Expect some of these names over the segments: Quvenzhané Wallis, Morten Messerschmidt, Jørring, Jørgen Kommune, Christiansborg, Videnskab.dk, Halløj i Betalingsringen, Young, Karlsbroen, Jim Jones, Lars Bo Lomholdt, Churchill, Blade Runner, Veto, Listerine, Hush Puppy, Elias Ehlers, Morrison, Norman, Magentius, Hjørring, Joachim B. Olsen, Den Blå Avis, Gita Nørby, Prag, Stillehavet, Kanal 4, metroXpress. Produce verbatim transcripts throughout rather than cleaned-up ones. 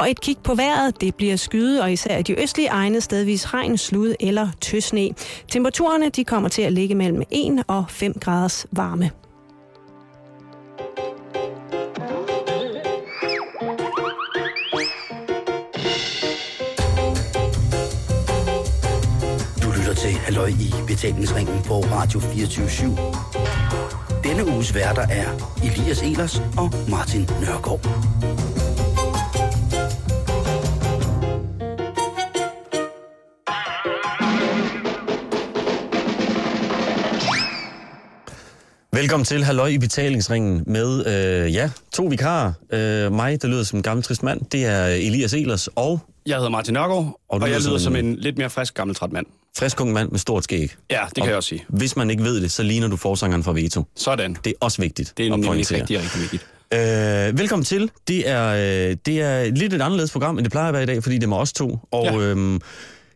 Og et kig på vejret, det bliver skyet, og især de østlige egne stedvis regn, slud eller tøsne. Temperaturerne de kommer til at ligge mellem en og fem graders varme. Du lytter til Halløj i Betalingsringen på Radio fireogtyve syv. Denne uges værter er Elias Ehlers og Martin Nørgaard. Velkommen til Halløj i Betalingsringen med, øh, ja, to vikarer. Øh, mig, der lyder som en gammel trist mand, det er Elias Ehlers, og... Jeg hedder Martin Nørgaard, og, og jeg lyder som en, en lidt mere frisk gammel træt mand. Frisk ung mand med stort skæg. Ja, det kan og jeg også sige. Hvis man ikke ved det, så ligner du forsangeren fra Veto. Sådan. Det er også vigtigt. Det er nemlig rigtig, rigtig vigtigt. Øh, velkommen til. Det er, det er lidt et anderledes program, end det plejer at være i dag, fordi det er med os to, og... Ja. Øhm,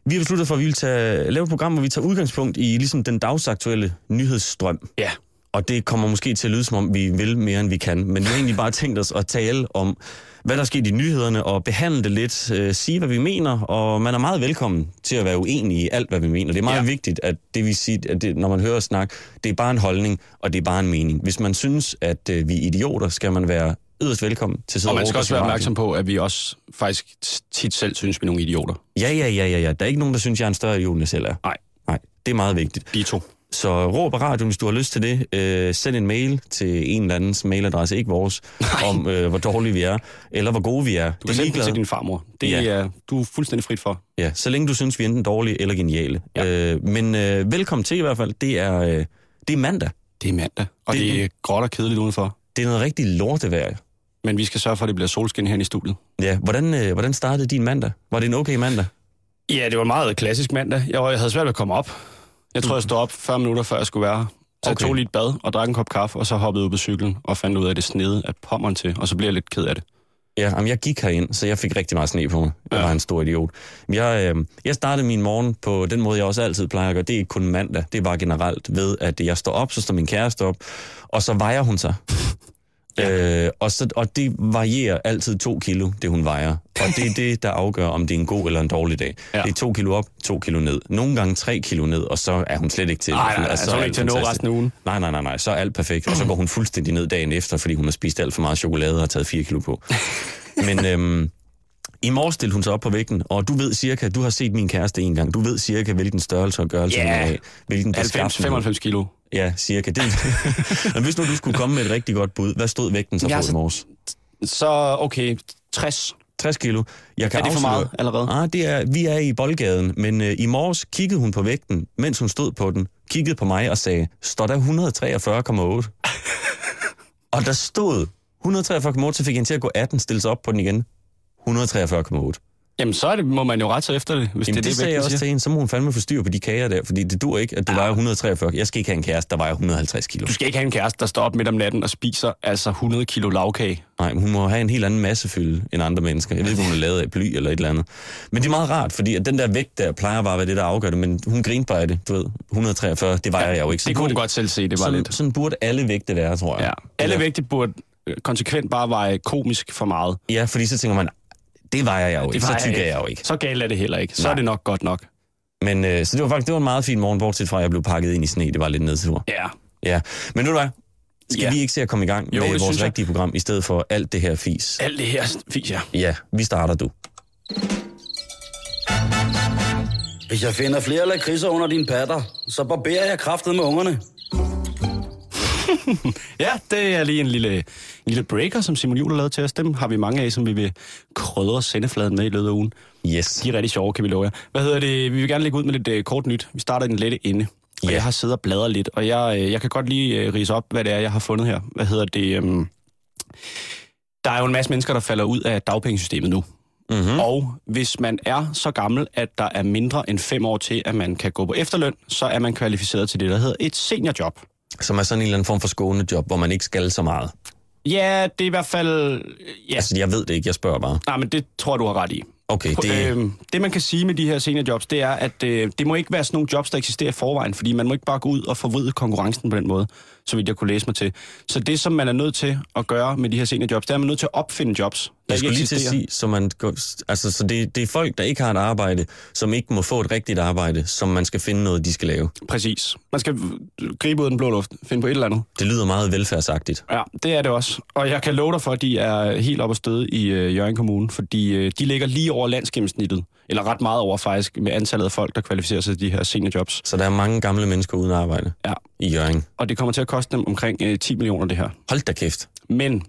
Vi har besluttet for, at vi vil tage, lave et program, hvor vi tager udgangspunkt i ligesom den dagsaktuelle nyhedsstrøm. Ja. Og det kommer måske til at lyde, som om vi vil mere, end vi kan. Men vi har egentlig bare tænkt os at tale om, hvad der er sket i nyhederne, og behandle det lidt, øh, sige, hvad vi mener. Og man er meget velkommen til at være uenig i alt, hvad vi mener. Det er meget ja. vigtigt, at det vi siger, at det, når man hører snak, det er bare en holdning, og det er bare en mening. Hvis man synes, at øh, vi er idioter, skal man være yderst velkommen til sidder. Og man skal også være opmærksom på, at vi også faktisk tit selv synes, vi er nogle idioter. Ja, ja, ja, ja, ja. Der er ikke nogen, der synes, jeg er en større idiot, end jeg selv er. Nej. Nej, det er meget vigtigt. De to. Så råb af radioen, hvis du har lyst til det. Øh, send en mail til en eller andens mailadresse, ikke vores, Nej. om øh, hvor dårlige vi er, eller hvor gode vi er. Du kan sende den til din farmor. Det ja. er du er fuldstændig frit for. Ja, så længe du synes, vi er enten dårlige eller geniale. Ja. Øh, men øh, velkommen til i hvert fald. Det er, øh, det er mandag. Det er mandag, og det, det er gråt og kedeligt udenfor. Det er noget rigtig lortevejr. Men vi skal sørge for, at det bliver solskin her i studiet. Ja, hvordan, øh, hvordan startede din mandag? Var det en okay mandag? Ja, det var en meget klassisk mandag. Jeg, jeg havde svært ved at komme op. Jeg tror, jeg stod op fyrre minutter, før jeg skulle være her. Så okay. Jeg tog lige et bad og drak en kop kaffe, og så hoppede ud på cyklen og fandt ud af, at det snede af pommeren til, og så blev jeg lidt ked af det. Ja, jamen jeg gik herind, så jeg fik rigtig meget sne på mig. Jeg ja. var en stor idiot. Jeg, øh, jeg startede min morgen på den måde, jeg også altid plejer at gøre. Det er ikke kun mandag, det er bare generelt ved, at jeg står op, så står min kæreste op, og så vejer hun sig. Ja. Øh, og, så, og det varierer altid to kilo, det hun vejer. Og det er det, der afgør, om det er en god eller en dårlig dag. Ja. Det er to kilo op, to kilo ned. Nogle gange tre kilo ned, og så er hun slet ikke til. Nej, nej, nej, så er hun ikke til noget resten af ugen. Nej, nej, nej, nej, så er alt perfekt. Og så går hun fuldstændig ned dagen efter, fordi hun har spist alt for meget chokolade og har taget fire kilo på. Men øhm, i morges stillede hun sig op på vægten, og du ved cirka, du har set min kæreste en gang. Du ved cirka, hvilken størrelse og gørelse yeah. hun er af. Hvilken halvfems, femoghalvfems kilo. Ja, cirka. Det. Men hvis nu du skulle komme med et rigtig godt bud, hvad stod vægten så på ja, i morges? Så, okay, tres. tres kilo. Jeg kan er det afsløre... for meget allerede? Ah, det er, vi er i boldgaden, men øh, i morges kiggede hun på vægten, mens hun stod på den, kiggede på mig og sagde, står der et hundrede og treogfyrre komma otte? Og der stod et hundrede og treogfyrre komma otte, så fik jeg til at gå atten, stille sig op på den igen. et hundrede og treogfyrre komma otte. Jamen, så er det, må man jo rette sig efter det, hvis Jamen, det er det, det sagde jeg også til en, så må hun fandme få styr på de kager der, fordi det dur ikke, at du ja. vejer et hundrede og treogfyrre. Jeg skal ikke have en kæreste, der vejer et hundrede og halvtreds kilo. Du skal ikke have en kæreste, der står op midt om natten og spiser altså hundrede kilo lavkage. Nej, men hun må have en helt anden massefylde end andre mennesker. Jeg ved ikke, hun er lavet af bly eller et eller andet. Men det er meget rart, fordi at den der vægt der plejer bare at være det, der afgør det, men hun grinte bare af det, du ved. et hundrede og treogfyrre, det vejer ja, jeg jo ikke. Så det kunne hun godt selv se, det var sådan, lidt. Sådan burde alle vægte være, tror jeg. Ja. Alle vægte burde konsekvent bare veje komisk for meget. Ja, fordi så tænker man, det vejer jeg jo ikke, så tykker jeg jo ikke. Så galt er det heller ikke, så Nej. er det nok godt nok. Men øh, så det var faktisk det var en meget fin morgen, bortset fra, at jeg blev pakket ind i sne, det var lidt nedtur. Ja. Ja, men nu er det Skal ja. vi ikke se at komme i gang jo, med vores rigtige jeg. program, i stedet for alt det her fis? Alt det her fis, ja. Ja, vi starter du. Hvis jeg finder flere lakridser under dine patter, så barberer jeg kraftet med ungerne. Ja, det er lige en lille, en lille breaker, som Simon Juhl har lavet til os. Dem har vi mange af, som vi vil krydre sendefladen med i løbet af ugen. Yes. De er rigtig sjove, kan vi love jer. Hvad hedder det? Vi vil gerne lægge ud med lidt uh, kort nyt. Vi starter i den lette ende, og yeah. jeg har siddet og bladret lidt. Og jeg, jeg kan godt lige uh, rise op, hvad det er, jeg har fundet her. Hvad hedder det? Um... Der er jo en masse mennesker, der falder ud af dagpengesystemet nu. Mm-hmm. Og hvis man er så gammel, at der er mindre end fem år til, at man kan gå på efterløn, så er man kvalificeret til det, der hedder et seniorjob. Som er sådan en eller anden form for skånejob, hvor man ikke skal så meget. Ja, det er i hvert fald... Ja. Altså, jeg ved det ikke, jeg spørger bare. Nej, men det tror du har ret i. Okay, det... Øh, det man kan sige med de her seniorjobs, det er, at øh, det må ikke være sådan nogle jobs, der eksisterer i forvejen, fordi man må ikke bare gå ud og forvride konkurrencen på den måde, så vidt jeg kunne læse mig til. Så det, som man er nødt til at gøre med de her seniorjobs, det er, man er nødt til at opfinde jobs, der ikke eksisterer. Jeg skulle lige til at sige, så, man, altså, så det, det er folk, der ikke har et arbejde, som ikke må få et rigtigt arbejde, som man skal finde noget, de skal lave. Præcis. Man skal gribe ud af den blå luft, finde på et eller andet. Det lyder meget velfærdsagtigt. Ja, det er det også. Og jeg kan love dig for, at de er helt op og støde i øh, Jørgen Kommune, fordi øh, de ligger lige over landsgennemsnittet, eller ret meget over faktisk, med antallet af folk, der kvalificerer sig til de her seniorjobs. Så der er mange gamle mennesker uden arbejde ja. i Jørring. Og det kommer til at koste dem omkring øh, ti millioner, det her. Hold da kæft. Men de,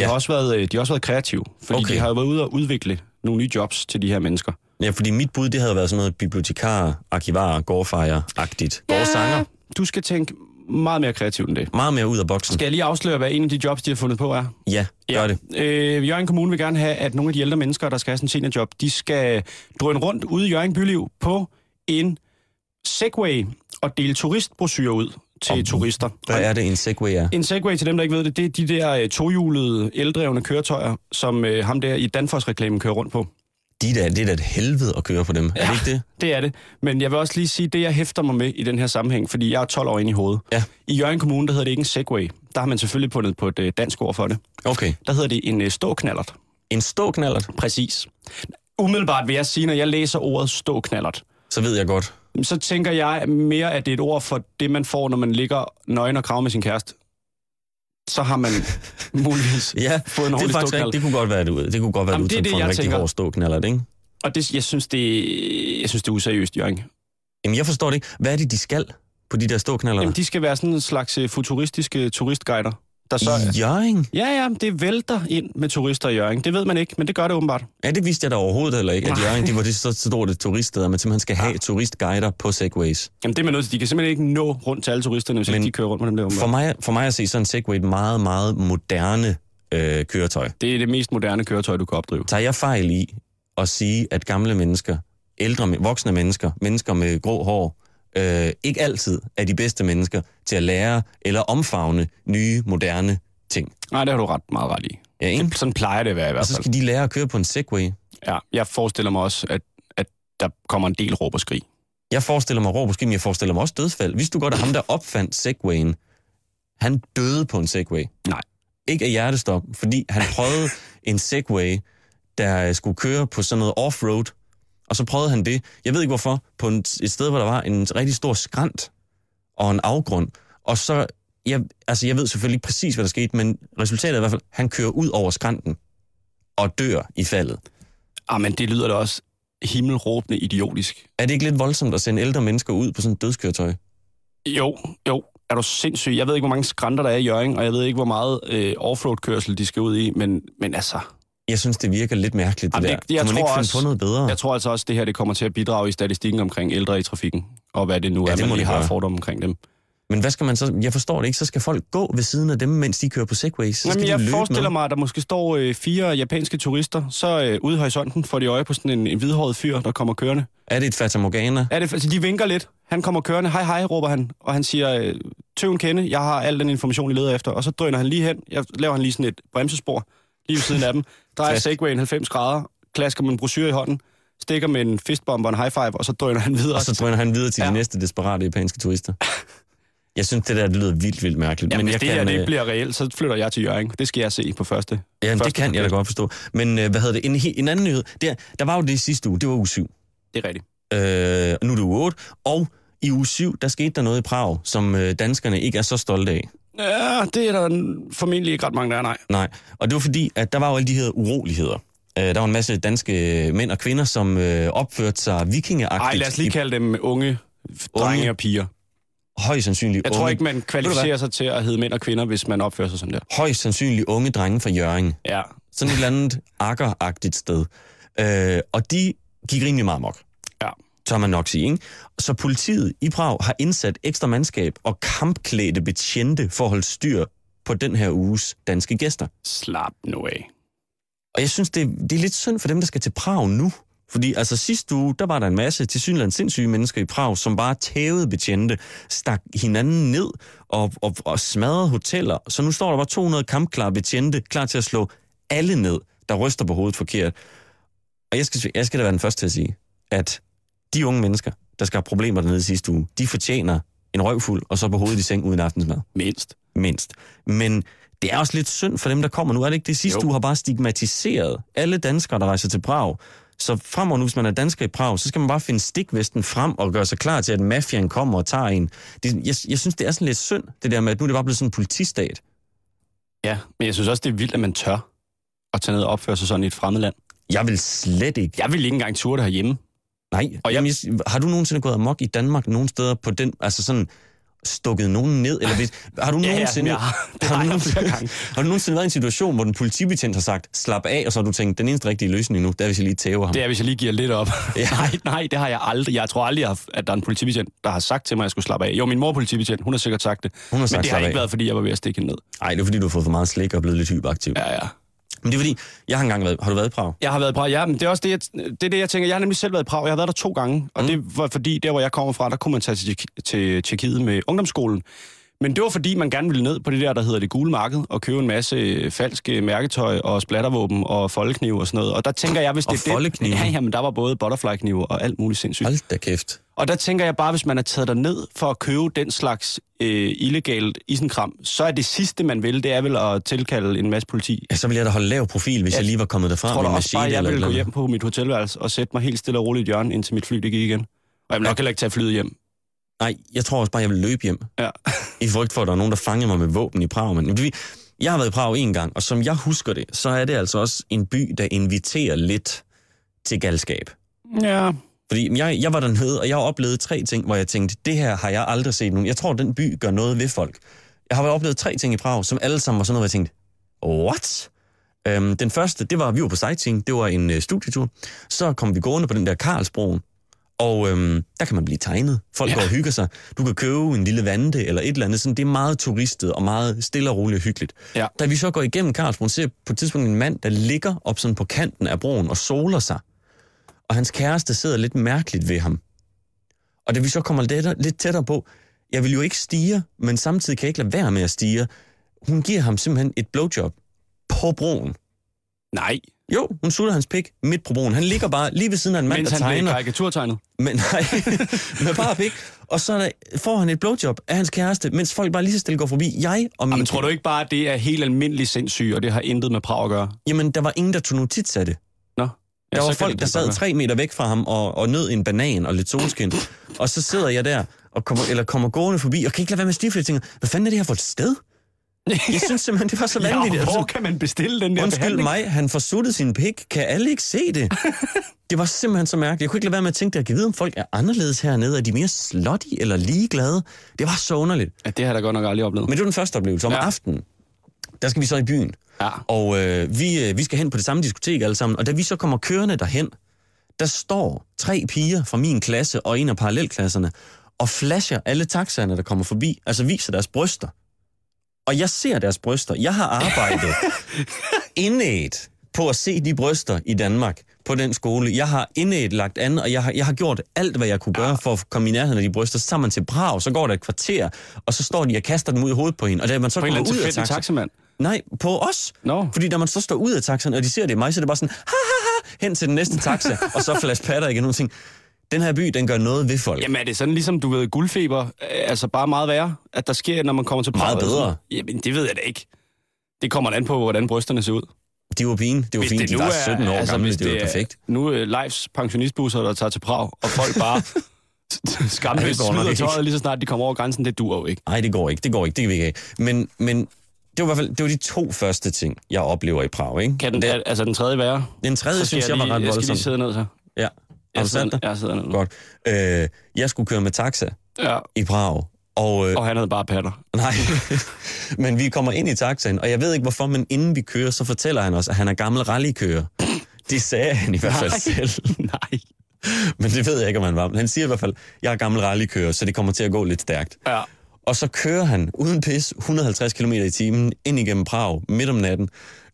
ja. har, også været, de har også været kreative, fordi okay. de har jo været ude og udvikle nogle nye jobs til de her mennesker. Ja, fordi mit bud, det havde været sådan noget bibliotekarer, arkivarer, gårdfejer-agtigt. Ja. Gårdsanger. Du skal tænke meget mere kreativt end det. Meget mere ud af boksen. Skal jeg lige afsløre, hvad en af de jobs, de har fundet på, er? Ja, gør ja. det. Øh, Jørgen Kommune vil gerne have, at nogle af de ældre mennesker, der skal have sådan en seniorjob, de skal drøne rundt ude i Jørring Byliv på en Segway og dele turistbrosyrer ud til og turister. Hvad er det, en Segway er? En Segway, til dem, der ikke ved det, det er de der tohjulede, eldrevne køretøjer, som øh, ham der i Danfoss-reklamen kører rundt på. De der, det er da et helvede at køre på dem, ja, er det ikke det? Det er det. Men jeg vil også lige sige, det jeg hæfter mig med i den her sammenhæng, fordi jeg er tolv år inde i hovedet. Ja. I Jørgen Kommune, der hedder det ikke en Segway. Der har man selvfølgelig fundet på et dansk ord for det. Okay. Der hedder det en ståknallert. En ståknallert? Præcis. Umiddelbart vil jeg sige, når jeg læser ordet ståknallert. Så ved jeg godt. Så tænker jeg mere, at det er et ord for det, man får, når man ligger nøgen og kraver med sin kæreste. Så har man muligvis ja, fået en ordentlig ståknallert. Det kunne godt være det ud. Det kunne godt være det ud til en rigtig hård ståknallert, ikke? Og det, jeg synes det, jeg synes det er useriøst, Jørgen. Jamen jeg forstår det ikke. Hvad er det de skal på de der ståknallere? Jamen de skal være sådan en slags futuristiske turistguider, der så i Jørgen. Ja ja, det vælter ind med turister i Jørgen. Det ved man ikke, men det gør det åbenbart. Ja, det vidste jeg da overhovedet heller ikke, at Jørgen, det var det så stort et turiststed, at man simpelthen skal have ja. turistguider på Segways. Jamen det er man nødt til. De kan simpelthen ikke nå rundt til alle turisterne, hvis men ikke de kører rundt med dem der. For mig, for mig at se, så er en Segway et meget, meget moderne øh, køretøj. Det er det mest moderne køretøj, du kan opdrive. Tager jeg fejl i at sige, at gamle mennesker, ældre, voksne mennesker, mennesker med grå hår, Øh, ikke altid er de bedste mennesker til at lære eller omfavne nye, moderne ting. Nej, det har du ret meget ret i. Ja, ikke? Det, sådan plejer det at være i hvert fald. Og så skal de lære at køre på en Segway. Ja, jeg forestiller mig også, at, at der kommer en del råb og skrig. Jeg forestiller mig råb og skrig, men jeg forestiller mig også dødsfald. Vidste du godt, at ham, der opfandt Segwayen, han døde på en Segway? Nej. Ikke af hjertestop, fordi han prøvede en Segway, der skulle køre på sådan noget off-road. Og så prøvede han det, jeg ved ikke hvorfor, på et sted, hvor der var en rigtig stor skrant og en afgrund. Og så, jeg, altså jeg ved selvfølgelig ikke præcis, hvad der skete, men resultatet er i hvert fald, han kører ud over skranten og dør i faldet. Ah, men det lyder da også himmelråbende idiotisk. Er det ikke lidt voldsomt at sende ældre mennesker ud på sådan et dødskøretøj? Jo, jo. Er du sindssyg? Jeg ved ikke, hvor mange skranter der er i Hjørring, og jeg ved ikke, hvor meget øh, offroad-kørsel de skal ud i, men, men altså... Jeg synes, det virker lidt mærkeligt, det, det der. Det, kan man ikke finde også, på noget bedre? Jeg tror altså også, det her det kommer til at bidrage i statistikken omkring ældre i trafikken, og hvad det nu ja, er, det man lige har fordomme omkring dem. Men hvad skal man så... Jeg forstår det ikke. Så skal folk gå ved siden af dem, mens de kører på Segways. Så jamen, jeg forestiller med. mig, at der måske står øh, fire japanske turister, så øh, ude i horisonten får de øje på sådan en, en hvidhåret fyr, der kommer kørende. Er det et Fata Morgana? Er det, altså, de vinker lidt. Han kommer kørende. Hej, hej, råber han. Og han siger, øh, tøven kende, jeg har al den information, I leder efter. Og så drøner han lige hen. Jeg laver han lige sådan et bremsespor lige ved siden af dem. Drejer Segwayen halvfems grader, klasker med en brochure i hånden, stikker med en fistbomber og en high five, og så drøner han videre. Og så drøner han videre til ja. de næste desperate japanske turister. Jeg synes, det der det lyder vildt, vildt mærkeligt. Ja, men hvis det her ikke bliver reelt, så flytter jeg til Hjørring. Det skal jeg se på første. Ja, første det kan projekt. Jeg da godt forstå. Men hvad hedder det? En, en anden nyhed. Der, der var jo det sidste uge. Det var uge syv. Det er rigtigt. Øh, nu er det uge otte. Og i uge syv, der skete der noget i Prag, som danskerne ikke er så stolte af. Ja, det er der formentlig ikke ret mange, der er, nej. Nej, og det var fordi, at der var jo alle de her uroligheder. Der var en masse danske mænd og kvinder, som opførte sig vikingeagtigt. Nej, lad os lige kalde dem unge, drenge unge. og piger. Højst sandsynligt Jeg unge. tror ikke, man kvalificerer sig til at hedde mænd og kvinder, hvis man opfører sig sådan der. Højst sandsynligt unge drenge fra Hjørring. Ja. Sådan et eller andet akkeragtigt sted. Og de gik rimelig meget mok. Ja. Tør man nok sige, ikke? Så politiet i Prag har indsat ekstra mandskab og kampklædte betjente for at holde styr på den her uges danske gæster. Slap nu af. Og jeg synes, det, det er lidt synd for dem, der skal til Prag nu. Fordi altså sidste uge, der var der en masse tilsyneladende sindssyge mennesker i Prag, som bare tævede betjente, stak hinanden ned og, og, og smadrede hoteller. Så nu står der bare to hundrede kampklare betjente, klar til at slå alle ned, der ryster på hovedet forkert. Og jeg skal, jeg skal da være den første til at sige, at de unge mennesker, der skal have problemer dernede sidste uge, de fortjener en røvfuld, og så på hovedet i seng uden aftensmad. Mindst. Mindst. Men det er også lidt synd for dem, der kommer nu. Er det ikke det sidste jo. Uge har bare stigmatiseret alle danskere, der rejser til Prag? Så fremover nu, hvis man er dansker i Prag, så skal man bare finde stikvesten frem og gøre sig klar til, at mafiaen kommer og tager en. Det, jeg, jeg synes, det er sådan lidt synd, det der med, at nu er det bare blevet sådan en politistat. Ja, men jeg synes også, det er vildt, at man tør at tage ned og opføre sig sådan i et fremmed land. Jeg vil slet ikke. Jeg vil ikke engang ture det herhjemme. Nej. Og jeg... Jamen, har du nogensinde gået amok i Danmark nogen steder på den, altså sådan stukket nogen ned? Eller hvis, har du nogensinde ja, ja, ja. Har, du nogensinde, har du nogensinde været i en situation, hvor den politibetjent har sagt, slap af, og så har du tænkt, den eneste rigtige løsning nu, det er, hvis jeg lige tæver ham. Det er, hvis jeg lige giver lidt op. Ja. nej, nej, det har jeg aldrig. Jeg tror aldrig, at der er en politibetjent, der har sagt til mig, at jeg skulle slappe af. Jo, min mor politibetjent, hun har sikkert sagt det. Hun har sagt, men det har ikke af. Været, fordi jeg var ved at stikke hende ned. Nej, det er, fordi du har fået for meget slik og blevet lidt hyperaktiv. Ja, ja. Men det er fordi, jeg har engang været... Har du været i Prag? Jeg har været i Prag, ja. Men det er også det, jeg, det, er det, jeg tænker. Jeg har nemlig selv været i Prag. Jeg har været der to gange. Og mm. det var fordi, der hvor jeg kommer fra, der kunne man tage til, til Tjekkiet med ungdomsskolen. Men det var fordi, man gerne ville ned på det der, der hedder det gule marked, og købe en masse falske mærketøj og splattervåben og foldeknive og sådan noget. Og der tænker jeg, hvis det og er foldeknive. Det... Ja, jamen, der var både butterflyknive og alt muligt sindssygt. Hold da kæft. Og der tænker jeg bare, hvis man er taget derned for at købe den slags øh, illegalt isenkram, så er det sidste, man vil, det er vel at tilkalde en masse politi. Ja, så ville jeg da holde lav profil, hvis ja, jeg lige var kommet derfra. Jeg tror da også bare, jeg ville gå hjem på mit hotelværelse og sætte mig helt stille og roligt i hjørnet, indtil mit fly det gik igen. Og jeg vil nok heller ikke tage flyet hjem. Nej, jeg tror også bare, jeg vil løbe hjem. Ja. I frygt for, at der er nogen, der fangede mig med våben i Prag. Men jeg har været i Prag en gang, og som jeg husker det, så er det altså også en by, der inviterer lidt til galskab. Ja. Fordi jeg, jeg var dernede, og jeg oplevede tre ting, hvor jeg tænkte, det her har jeg aldrig set nu. Jeg tror, den by gør noget ved folk. Jeg har oplevet tre ting i Prag, som alle sammen var sådan noget, hvor jeg tænkte, what? Øhm, den første, det var, vi var på sightseeing, det var en øh, studietur. Så kom vi gående på den der Karlsbroen, og øhm, der kan man blive tegnet. Folk ja. Går og hygger sig. Du kan købe en lille vante eller et eller andet. Sådan, det er meget turistet og meget stille og roligt og hyggeligt. Ja. Da vi så går igennem Karlsbroen, ser på et tidspunkt en mand, der ligger op sådan på kanten af broen og soler sig. Og hans kæreste sidder lidt mærkeligt ved ham. Og da vi så kommer lettere, lidt tættere på, jeg vil jo ikke stige, men samtidig kan jeg ikke lade være med at stige. Hun giver ham simpelthen et blowjob på broen. Nej. Jo, hun sutter hans pik midt på broen. Han ligger bare lige ved siden af en mand, mens der tegner. Mens han bliver karikaturtegnet. Men nej, med bare pik. Og så får han et blowjob af hans kæreste, mens folk bare lige så stille går forbi. Jeg og min... Jamen, tror du ikke bare, at det er helt almindelig sindssyg, og det har intet med Prag at gøre? Jamen, der var ingen, der tog notits af det. Nå. Der var folk, der sad tre meter væk fra ham og, og nød en banan og lidt solskin. Og så sidder jeg der og kommer, eller kommer gående forbi og kan ikke lade være med at stige, fordi jeg tænker, hvad fanden er det her for et sted? Jeg synes simpelthen, det var så vanligt. Ja, hvor kan man bestille den der undskyld behandling? Undskyld mig, han forsuttede sin pik. Kan alle ikke se det? Det var simpelthen så mærkeligt. Jeg kunne ikke lade være med at tænke, at jeg kan vide, om folk er anderledes hernede. Er de mere slutty eller ligeglade? Det var så underligt. Ja, det har jeg da godt nok aldrig oplevet. Men det var den første oplevelse om ja. Aftenen. Der skal vi så i byen, ja. og øh, vi, øh, vi skal hen på det samme diskotek alle sammen, og da vi så kommer kørende derhen, der står tre piger fra min klasse og en af parallelklasserne, og flasher alle taxaerne, der kommer forbi, altså viser deres bryster. Og jeg ser deres bryster. Jeg har arbejdet indædt på at se de bryster i Danmark på den skole. Jeg har indædt lagt an, og jeg har, jeg har gjort alt, hvad jeg kunne gøre for at komme i nærheden af de bryster. Så tager man til Prag, så går der et kvarter, og så står de og kaster dem ud i hovedet på hende. Og da man så kommer ud af taxaen... Nej, på os. No. Fordi da man så står ud af taxaen, og de ser det i mig, så er det bare sådan, ha, ha, ha, hen til den næste taxa, og så flashpatter igen nogle ting. Den her by, den gør noget ved folk. Jamen er det sådan ligesom, du ved, guldfeber, altså bare meget værre, at der sker, når man kommer til Prag? Meget bedre. Jamen det ved jeg da ikke. Det kommer an på, hvordan brysterne ser ud. De var fine. Det var fint. De var sytten år altså, gamle, det, det var perfekt. Nu er Leifs pensionistbusser, der tager til Prag, og folk bare... skamløst smider tøjet, lige så snart de kommer over grænsen. Det duer jo ikke. Nej, det går ikke. Det går ikke. Det kan vi ikke have. Men, men det var i hvert fald det var de to første ting, jeg oplever i Prag, ikke? Kan den, det, altså den tredje være? Den tredje, synes jeg, jeg var ret voldsom. Jeg skal lige sidde ned, så. Ja. Jeg sidder, jeg sidder ned. Godt. Øh, jeg skulle køre med taxa ja. I Prag. Og, øh, og han havde bare patter. Nej, men vi kommer ind i taxaen, og jeg ved ikke hvorfor, men inden vi kører, så fortæller han os, at han er gammel rallykører. Det sagde han i hvert fald nej. Selv. Nej. Men det ved jeg ikke, om han var. Men han siger i hvert fald, at jeg er gammel rallykører, så det kommer til at gå lidt stærkt. Ja. Og så kører han uden pis hundrede og halvtreds kilometer i timen ind igennem Prag midt om natten,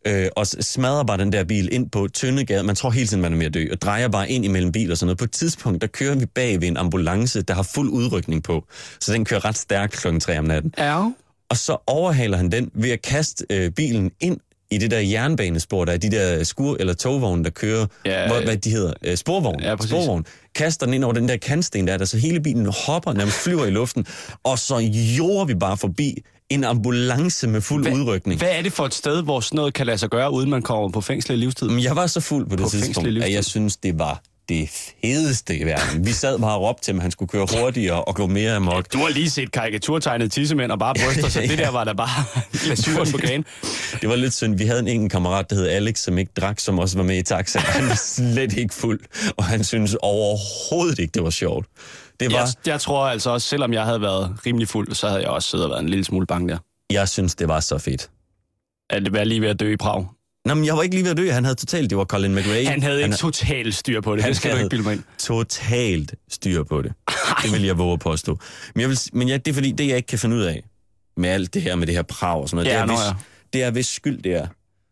øh, og smadrer bare den der bil ind på Tøndegade. Man tror hele tiden, man er med at dø, og drejer bare ind imellem biler og sådan noget. På et tidspunkt, der kører vi bag ved en ambulance, der har fuld udrykning på, så den kører ret stærkt klokken tre om natten. Ja. Og så overhaler han den ved at kaste øh, bilen ind i det der jernbanespor, der er de der skur- eller togvogne, der kører, ja, hvor, hvad de hedder, sporvogne, ja, sporvogne, kaster den ind over den der kantsten, der er der, så hele bilen hopper, nærmest flyver i luften, og så jorder vi bare forbi en ambulance med fuld Hva, udrykning. Hvad er det for et sted, hvor sådan noget kan lade sig gøre, uden man kommer på fængsel i livstid? Jeg var så fuld på det på tidspunkt, at jeg synes, det var det fedeste i verden. Vi sad bare og råbte til, at han skulle køre hurtigere og gå mere amok. Ja, du har lige set karikaturtegnede tissemænd og bare bryster, så det ja, der var der bare glasyren på gaden. Det var lidt synd. Vi havde en enkelt kammerat, der hed Alex, som ikke drak, som også var med i taxa. Han var slet ikke fuld, og han syntes overhovedet ikke, det var sjovt. Det var... Jeg, jeg tror altså også, selvom jeg havde været rimelig fuld, så havde jeg også siddet og været en lille smule bange der. Jeg synes, det var så fedt. At det var lige ved at dø i Prag. Nå, men jeg var ikke lige ved at dø. Han havde totalt, det var Colin McRae. Han havde ikke totalt styr på det. Han det skal du ikke bilde mig ind. Totalt styr på det. Det vil jeg våge at påstå. Men, jeg vil, men jeg, det er fordi, det jeg ikke kan finde ud af med alt det her, med det her Prag og sådan noget, ja, det, er vis, det er vis skyld, det er.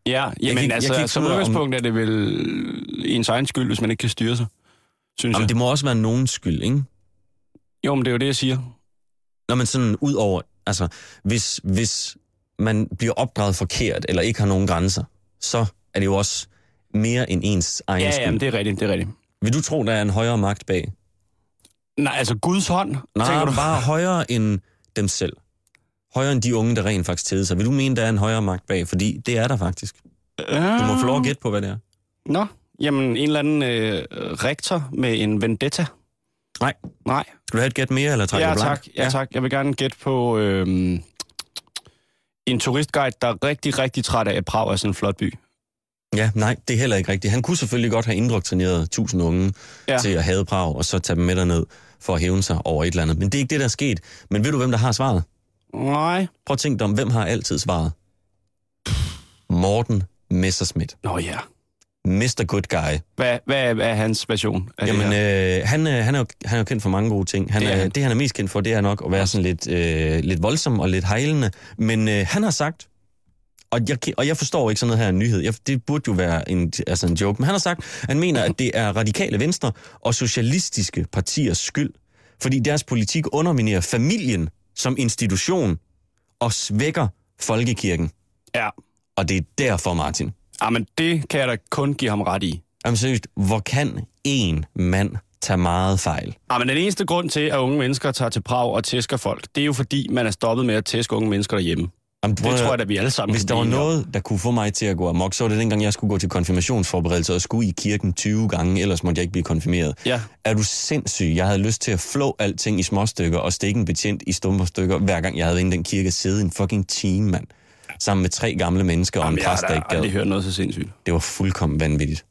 Ja, jamen jeg, altså, som udgangspunkt er det vel ens egen skyld, hvis man ikke kan styre sig, synes jamen, jeg. Det må også være nogens skyld, ikke? Jo, men det er jo det, jeg siger. Nå, men sådan ud over, altså, hvis, hvis man bliver opdraget forkert, eller ikke har nogen grænser, så er det jo også mere end ens egen ja, skyld. Ja, det er rigtigt, det er rigtigt. Vil du tro, der er en højere magt bag? Nej, altså Guds hånd, nej, tænker du? Bare højere end dem selv. Højere end de unge, der rent faktisk tæder sig. Vil du mene, der er en højere magt bag? Fordi det er der faktisk. Øh... Du må få lov at gætte på, hvad det er. Nå, jamen en eller anden øh, rektor med en vendetta. Nej. Nej. Skal du have et gæt mere, eller trækker du blank? Ja, tak. Jeg vil gerne gætte på... Øh... en turistguide, der er rigtig, rigtig træt af, at Prag er sådan en flot by. Ja, nej, det er heller ikke rigtigt. Han kunne selvfølgelig godt have indoktrineret tusind unge ja. til at hade Prag, og så tage dem med derned for at hævne sig over et eller andet. Men det er ikke det, der er sket. Men ved du, hvem der har svaret? Nej. Prøv at tænke dig om, hvem har altid svaret? Morten Messerschmidt. Nå ja. mister Good Guy. Hvad, hvad er hans version? Er Jamen, øh, han, øh, han, er jo, han er jo kendt for mange gode ting. Han det, er, han. det, han er mest kendt for, det er nok at være sådan lidt, øh, lidt voldsom og lidt hejlende. Men øh, han har sagt, og jeg, og jeg forstår ikke sådan noget her en nyhed, jeg, det burde jo være en, altså en joke, men han har sagt, han mener, at det er radikale venstre og socialistiske partiers skyld, fordi deres politik underminerer familien som institution og svækker folkekirken. Ja. Og det er derfor, Martin. Jamen, det kan jeg da kun give ham ret i. Jamen seriøst, hvor kan én mand tage meget fejl? Jamen, den eneste grund til, at unge mennesker tager til Prag og tæsker folk, det er jo fordi, man er stoppet med at tæske unge mennesker derhjemme. Jamen, det tror jeg da, vi alle sammen... Hvis der var noget, der kunne få mig til at gå amok, så var det dengang, jeg skulle gå til konfirmationsforberedelse og skulle i kirken tyve gange, ellers måtte jeg ikke blive konfirmeret. Ja. Er du sindssyg? Jeg havde lyst til at flå alting i småstykker og stikke en betjent i stumperstykker, hver gang jeg havde inde i den kirke siddet en fucking time, mand. Sammen med tre gamle mennesker. Jamen, og en præst, der ikke gad. Det hørte noget så sindssygt. Det var fuldkommen vanvittigt.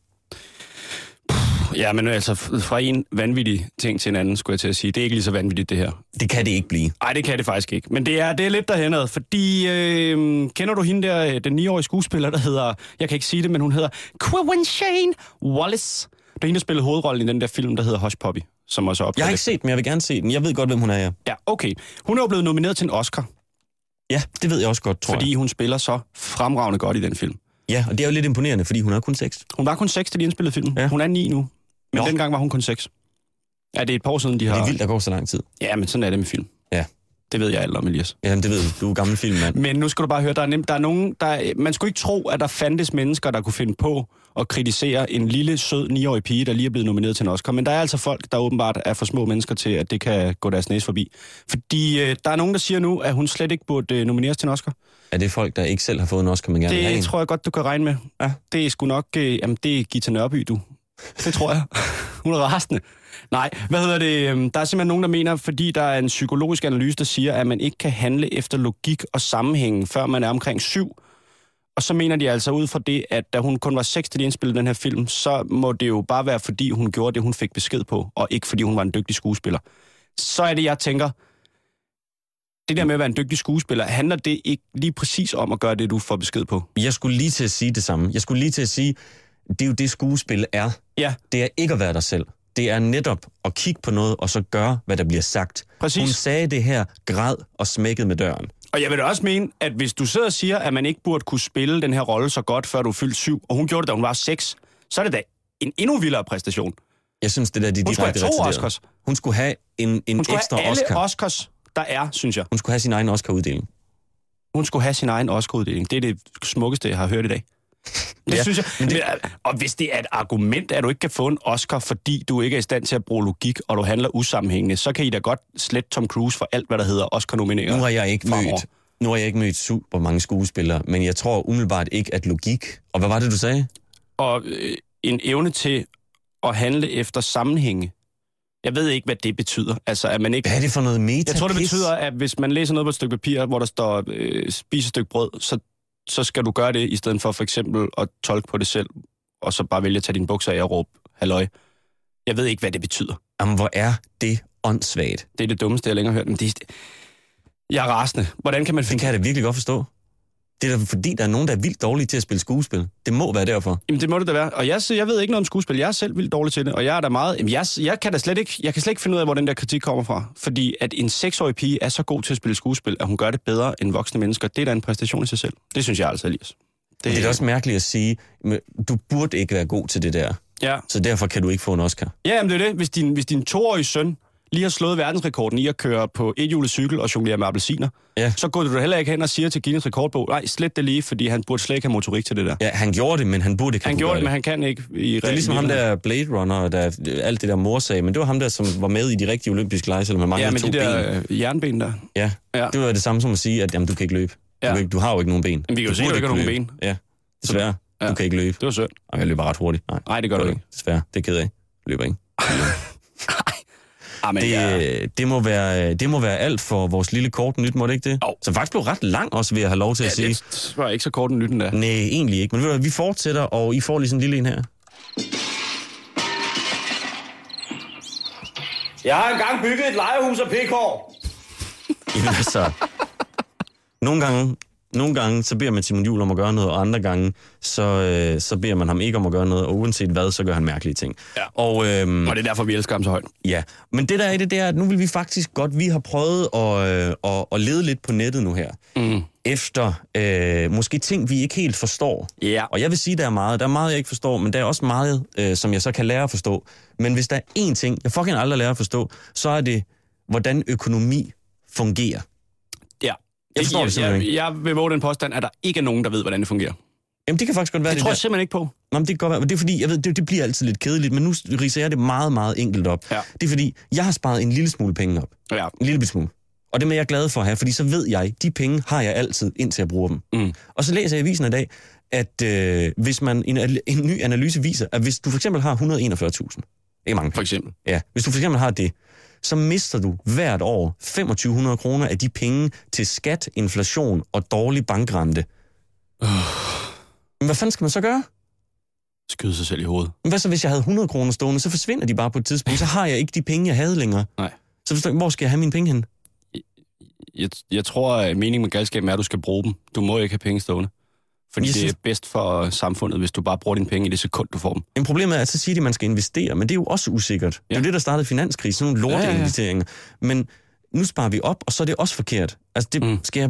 Puh, ja, men altså, fra en vanvittig ting til en anden, skulle jeg til at sige. Det er ikke lige så vanvittigt, det her. Det kan det ikke blive. Nej, det kan det faktisk ikke. Men det er, det er lidt derhenad, fordi... Øh, kender du hende der, den niårige skuespiller, der hedder... Jeg kan ikke sige det, men hun hedder... Quvenzhané Wallis. Det er hende, der spillede hovedrollen i den der film, der hedder Hush Puppy, som også er opkaldt. Jeg har ikke set den, jeg vil gerne se den. Jeg ved godt, hvem hun er, ja. Ja, okay. Hun er jo blevet nomineret til en Oscar. Ja, det ved jeg også godt, tror fordi jeg. Fordi hun spiller så fremragende godt i den film. Ja, og det er jo lidt imponerende, fordi hun er kun seks. Hun var kun seks, da de indspillede filmen. Ja. Hun er ni nu, men jo. Dengang var hun kun seks. Ja, det er et par år siden, de har... Det er vildt, der går så lang tid. Ja, men sådan er det med film. Ja. Det ved jeg alt om, Elias. Jamen, det ved du. Du er gammel filmmand. Men nu skal du bare høre, der er nemt, der er nogen... Der, man skulle ikke tro, at der fandtes mennesker, der kunne finde på at kritisere en lille, sød, niårig pige, der lige er blevet nomineret til en Oscar. Men der er altså folk, der åbenbart er for små mennesker til, at det kan gå deres næse forbi. Fordi øh, der er nogen, der siger nu, at hun slet ikke burde øh, nomineres til en Oscar. Er det folk, der ikke selv har fået en Oscar, man gerne vil have en? Det tror jeg godt, du kan regne med. Ja. Det er sgu nok... Øh, jamen, det er Gita Nørby, du. Det tror jeg. Hun er rasende. Nej, hvad hedder det? Der er simpelthen nogen, der mener, fordi der er en psykologisk analyse, der siger, at man ikke kan handle efter logik og sammenhængen, før man er omkring syv. Og så mener de altså ud fra det, at da hun kun var seks, da de indspillede den her film, så må det jo bare være, fordi hun gjorde det, hun fik besked på, og ikke fordi hun var en dygtig skuespiller. Så er det, jeg tænker, det der med at være en dygtig skuespiller, handler det ikke lige præcis om at gøre det, du får besked på? Jeg skulle lige til at sige det samme. Jeg skulle lige til at sige, det er jo det, skuespil er. Ja. Det er ikke at være dig selv. Det er netop at kigge på noget, og så gøre, hvad der bliver sagt. Præcis. Hun sagde det her, græd og smækkede med døren. Og jeg vil da også mene, at hvis du sidder og siger, at man ikke burde kunne spille den her rolle så godt, før du er fyldt syv, og hun gjorde det, da hun var seks, så er det da en endnu vildere præstation. Jeg synes, det der, de direkte retarderede. Hun skulle have en, en hun skulle ekstra Oscar. Hun skulle have alle Oscars, der er, synes jeg. Hun skulle have sin egen Oscar-uddeling. Hun skulle have sin egen Oscar-uddeling. Det er det smukkeste, jeg har hørt i dag. Det ja, synes jeg. Men det... Og hvis det er et argument, at du ikke kan få en Oscar, fordi du ikke er i stand til at bruge logik, og du handler usammenhængende, så kan I da godt slette Tom Cruise for alt, hvad der hedder Oscar-nomineringer. Nu har jeg ikke mødt, nu har jeg ikke mødt super mange skuespillere, men jeg tror umiddelbart ikke, at logik... Og hvad var det, du sagde? Og øh, en evne til at handle efter sammenhænge. Jeg ved ikke, hvad det betyder. Altså, at man ikke... Hvad er det for noget meta-pis? Jeg tror, det betyder, at hvis man læser noget på et stykke papir, hvor der står øh, spis et stykke brød, så, så skal du gøre det, i stedet for for eksempel at tolke på det selv, og så bare vælge at tage dine bukser af og råbe, halløj. Jeg ved ikke, hvad det betyder. Jamen, hvor er det åndssvagt? Det er det dummeste, jeg længere har hørt. Men det er... Jeg er rasende. Hvordan kan man... Det kan jeg da virkelig godt forstå. Det er da fordi, der er nogen, der er vildt dårlige til at spille skuespil. Det må være derfor. Jamen, det må det da være. Og jeg, jeg ved ikke noget om skuespil. Jeg er selv vildt dårlig til det, og jeg er da meget... Jamen, jeg, jeg, kan da slet ikke, jeg kan slet ikke finde ud af, hvor den der kritik kommer fra. Fordi at en seksårig pige er så god til at spille skuespil, at hun gør det bedre end voksne mennesker. Det er da en præstation i sig selv. Det synes jeg altså, Elias. Det, det er da også mærkeligt at sige, du burde ikke være god til det der. Ja. Så derfor kan du ikke få en Oscar. Ja, men det er det. Hvis din, hvis din toårige søn lige har slået verdensrekorden i at køre på et hjulet cykel og jonglere med appelsiner, ja. Så går du heller ikke hen og siger til Guinness rekordbog, nej, slet det lige, fordi han burde slet ikke have motorik til det der. Ja, han gjorde det, men han burde ikke. Han gjorde det, men han kan ikke. I det er ligesom ham der Blade Runner, der alt det der morsag, men det var ham der, som var med i de rigtige olympiske lege, selvom han manglede ja, men to de der ben. Jernben der. Ja, ja, det var det samme som at sige, at jamen, du kan ikke løbe. Du, ja. Kan ikke, du har jo ikke nogen ben. Men vi kan jo sige, at du ikke har nogen ben. Ja, desværre. Ja. Du kan ikke løbe. Det var sødt. Og jeg løber ret hurtigt. Nej, nej det gør du ikke. Desværre. Det er ked af. Løber ikke. Jamen, det, ja. det, må være, det må være alt for vores lille kort nyt, må det ikke det? Oh. Som faktisk blev ret lang også, vil jeg have lov til ja, at sige. Det var ikke så kort nyt den der. Nej, egentlig ikke. Men ved du, vi fortsætter, og I får lige sådan en lille en her. Jeg har engang bygget et legehus af pikhår. Jamen altså, nogle gange, nogle gange, så beder man Simon Juhl om at gøre noget, og andre gange, så, øh, så beder man ham ikke om at gøre noget, og uanset hvad, så gør han mærkelige ting. Ja. Og, øhm, og det er derfor, vi elsker ham så højt. Ja, men det der er det, det er, at nu vil vi faktisk godt, vi har prøvet at, øh, at, at lede lidt på nettet nu her, mm. efter øh, måske ting, vi ikke helt forstår. Ja. Og jeg vil sige, der er meget, der er meget, jeg ikke forstår, men der er også meget, øh, som jeg så kan lære at forstå. Men hvis der er én ting, jeg fucking aldrig lærer at forstå, så er det, hvordan økonomi fungerer. Det jeg, det jeg, jeg vil våge den påstand, at der ikke er nogen, der ved, hvordan det fungerer. Jamen, det kan faktisk godt være det. Det tror jeg der. Simpelthen ikke på. Nå, men det kan godt være. Det er fordi, jeg ved, det, det bliver altid lidt kedeligt, men nu ridser jeg det meget, meget enkelt op. Ja. Det er fordi, jeg har sparet en lille smule penge op. Ja. En lille smule. Og det er jeg glad for at have, fordi så ved jeg, de penge har jeg altid, indtil jeg bruger dem. Mm. Og så læser jeg i avisen i dag, at øh, hvis man en, en ny analyse viser, at hvis du for eksempel har et hundrede og enogfyrre tusind, ikke mange for eksempel. Ja, hvis du for eksempel har det, så mister du hvert år to tusind fem hundrede kroner af de penge til skat, inflation og dårlig bankrente. Øh. Men hvad fanden skal man så gøre? Skyde sig selv i hovedet. Men hvad så, hvis jeg havde hundrede kroner stående, så forsvinder de bare på et tidspunkt. Så har jeg ikke de penge, jeg havde længere. Nej. Så forstår jeg, hvor skal jeg have mine penge hen? Jeg, jeg, jeg tror, at meningen med galskaben er, at du skal bruge dem. Du må ikke have penge stående. Fordi det er bedst for samfundet, hvis du bare bruger dine penge i det sekund, du får dem. Men problemet er, at så siger de, at man skal investere, men det er jo også usikkert. Ja. Det er jo det, der startede finanskrisen, sådan nogle lorteinvesteringer. Ja, ja, ja. Men nu sparer vi op, og så er det også forkert. Altså, det mm. skal jeg,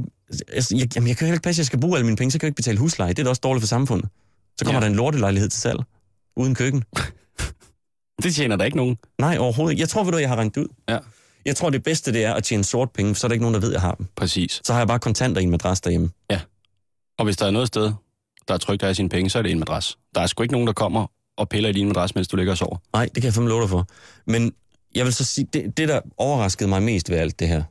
altså, jeg, jamen, jeg kan jo ikke passe, at jeg skal bruge alle mine penge, så kan jeg ikke betale husleje. Det er da også dårligt for samfundet. Så kommer ja. der en lortelejlighed til salg, uden køkken. Det tjener der ikke nogen. Nej, overhovedet ikke. Jeg tror, ved du, jeg har rangt ud. Ja. Jeg tror, det bedste det er at tjene sort penge, så er der ikke nogen, der ved, at jeg har dem. Præcis. Så har jeg bare kontanter i en madras derhjemme. Ja. Og hvis der er noget sted, der er trygt af sine penge, så er det en madras. Der er sgu ikke nogen, der kommer og piller i din madras, mens du ligger og sover. Nej, det kan jeg fandme love dig for. Men jeg vil så sige, det, det der overraskede mig mest ved alt det her,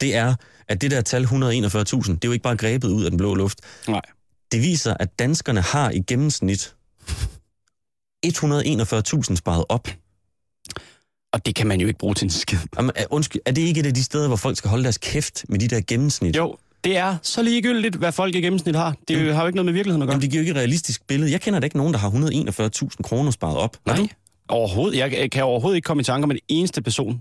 det er, at det der tal et hundrede og enogfyrre tusind, det er jo ikke bare grebet ud af den blå luft. Nej. Det viser, at danskerne har i gennemsnit et hundrede og enogfyrre tusind sparet op. Og det kan man jo ikke bruge til en skid. Jamen, er, undskyld, er det ikke et af de steder, hvor folk skal holde deres kæft med de der gennemsnit? Jo. Det er så ligegyldigt, hvad folk i gennemsnit har. Det mm. har jo ikke noget med virkeligheden at gøre. Jamen, det giver jo ikke et realistisk billede. Jeg kender da ikke nogen, der har et hundrede og enogfyrre tusind kroner sparet op. Nej, du? Overhovedet. Jeg kan overhovedet ikke komme i tanker med den eneste person.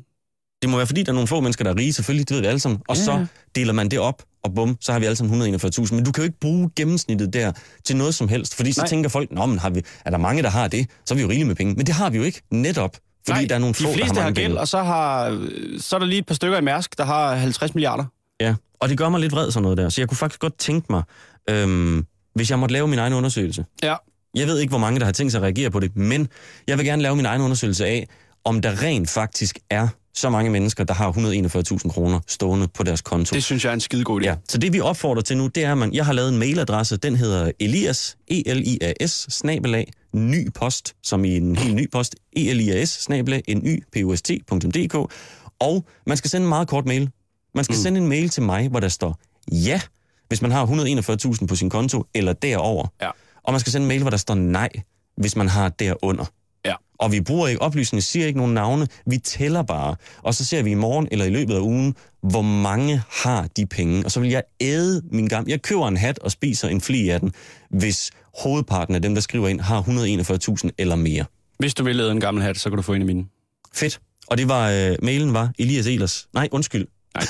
Det må være, fordi der er nogle få mennesker, der er rige. Selvfølgelig, det ved vi alle sammen. Og ja. Så deler man det op, og bum, så har vi alle sammen et hundrede og enogfyrre tusind. Men du kan jo ikke bruge gennemsnittet der til noget som helst. Fordi så Nej. tænker folk, nå, men har vi, er der mange, der har det? Så er vi jo rigeligt med penge. Men det har vi jo ikke netop. Fordi Nej, der er nogle få, de fleste der har, har gæld, og så, har, så er der lige et par stykker i Mærsk, der har halvtreds milliarder. Ja, og det gør mig lidt vred sådan noget der, så jeg kunne faktisk godt tænke mig, øhm, hvis jeg måtte lave min egen undersøgelse. Ja. Jeg ved ikke, hvor mange der har tænkt sig at reagere på det, men jeg vil gerne lave min egen undersøgelse af, om der rent faktisk er så mange mennesker, der har et hundrede og enogfyrre tusind kroner stående på deres konto. Det synes jeg er en skidegod idé. Ja, så det vi opfordrer til nu, det er, at man, jeg har lavet en mailadresse, den hedder Elias, E-L-I-A-S, snabelag, ny post, som i en helt ny post, E-L-I-A-S, snabelag, N-Y-P-O-S-T.dk, og man skal sende en meget kort mail. Man skal mm. sende en mail til mig, hvor der står ja, hvis man har et hundrede og enogfyrre tusind på sin konto, eller derover. Ja. Og man skal sende en mail, hvor der står nej, hvis man har derunder. Ja. Og vi bruger ikke oplysninger, siger ikke nogen navne, vi tæller bare. Og så ser vi i morgen eller i løbet af ugen, hvor mange har de penge. Og så vil jeg æde min gamle... Jeg køber en hat og spiser en fli af den, hvis hovedparten af dem, der skriver ind, har et hundrede og enogfyrre tusind eller mere. Hvis du vil æde en gammel hat, så kan du få en af mine. Fedt. Og det var... Øh, mailen var Elias Ehlers. Nej, undskyld. Nej.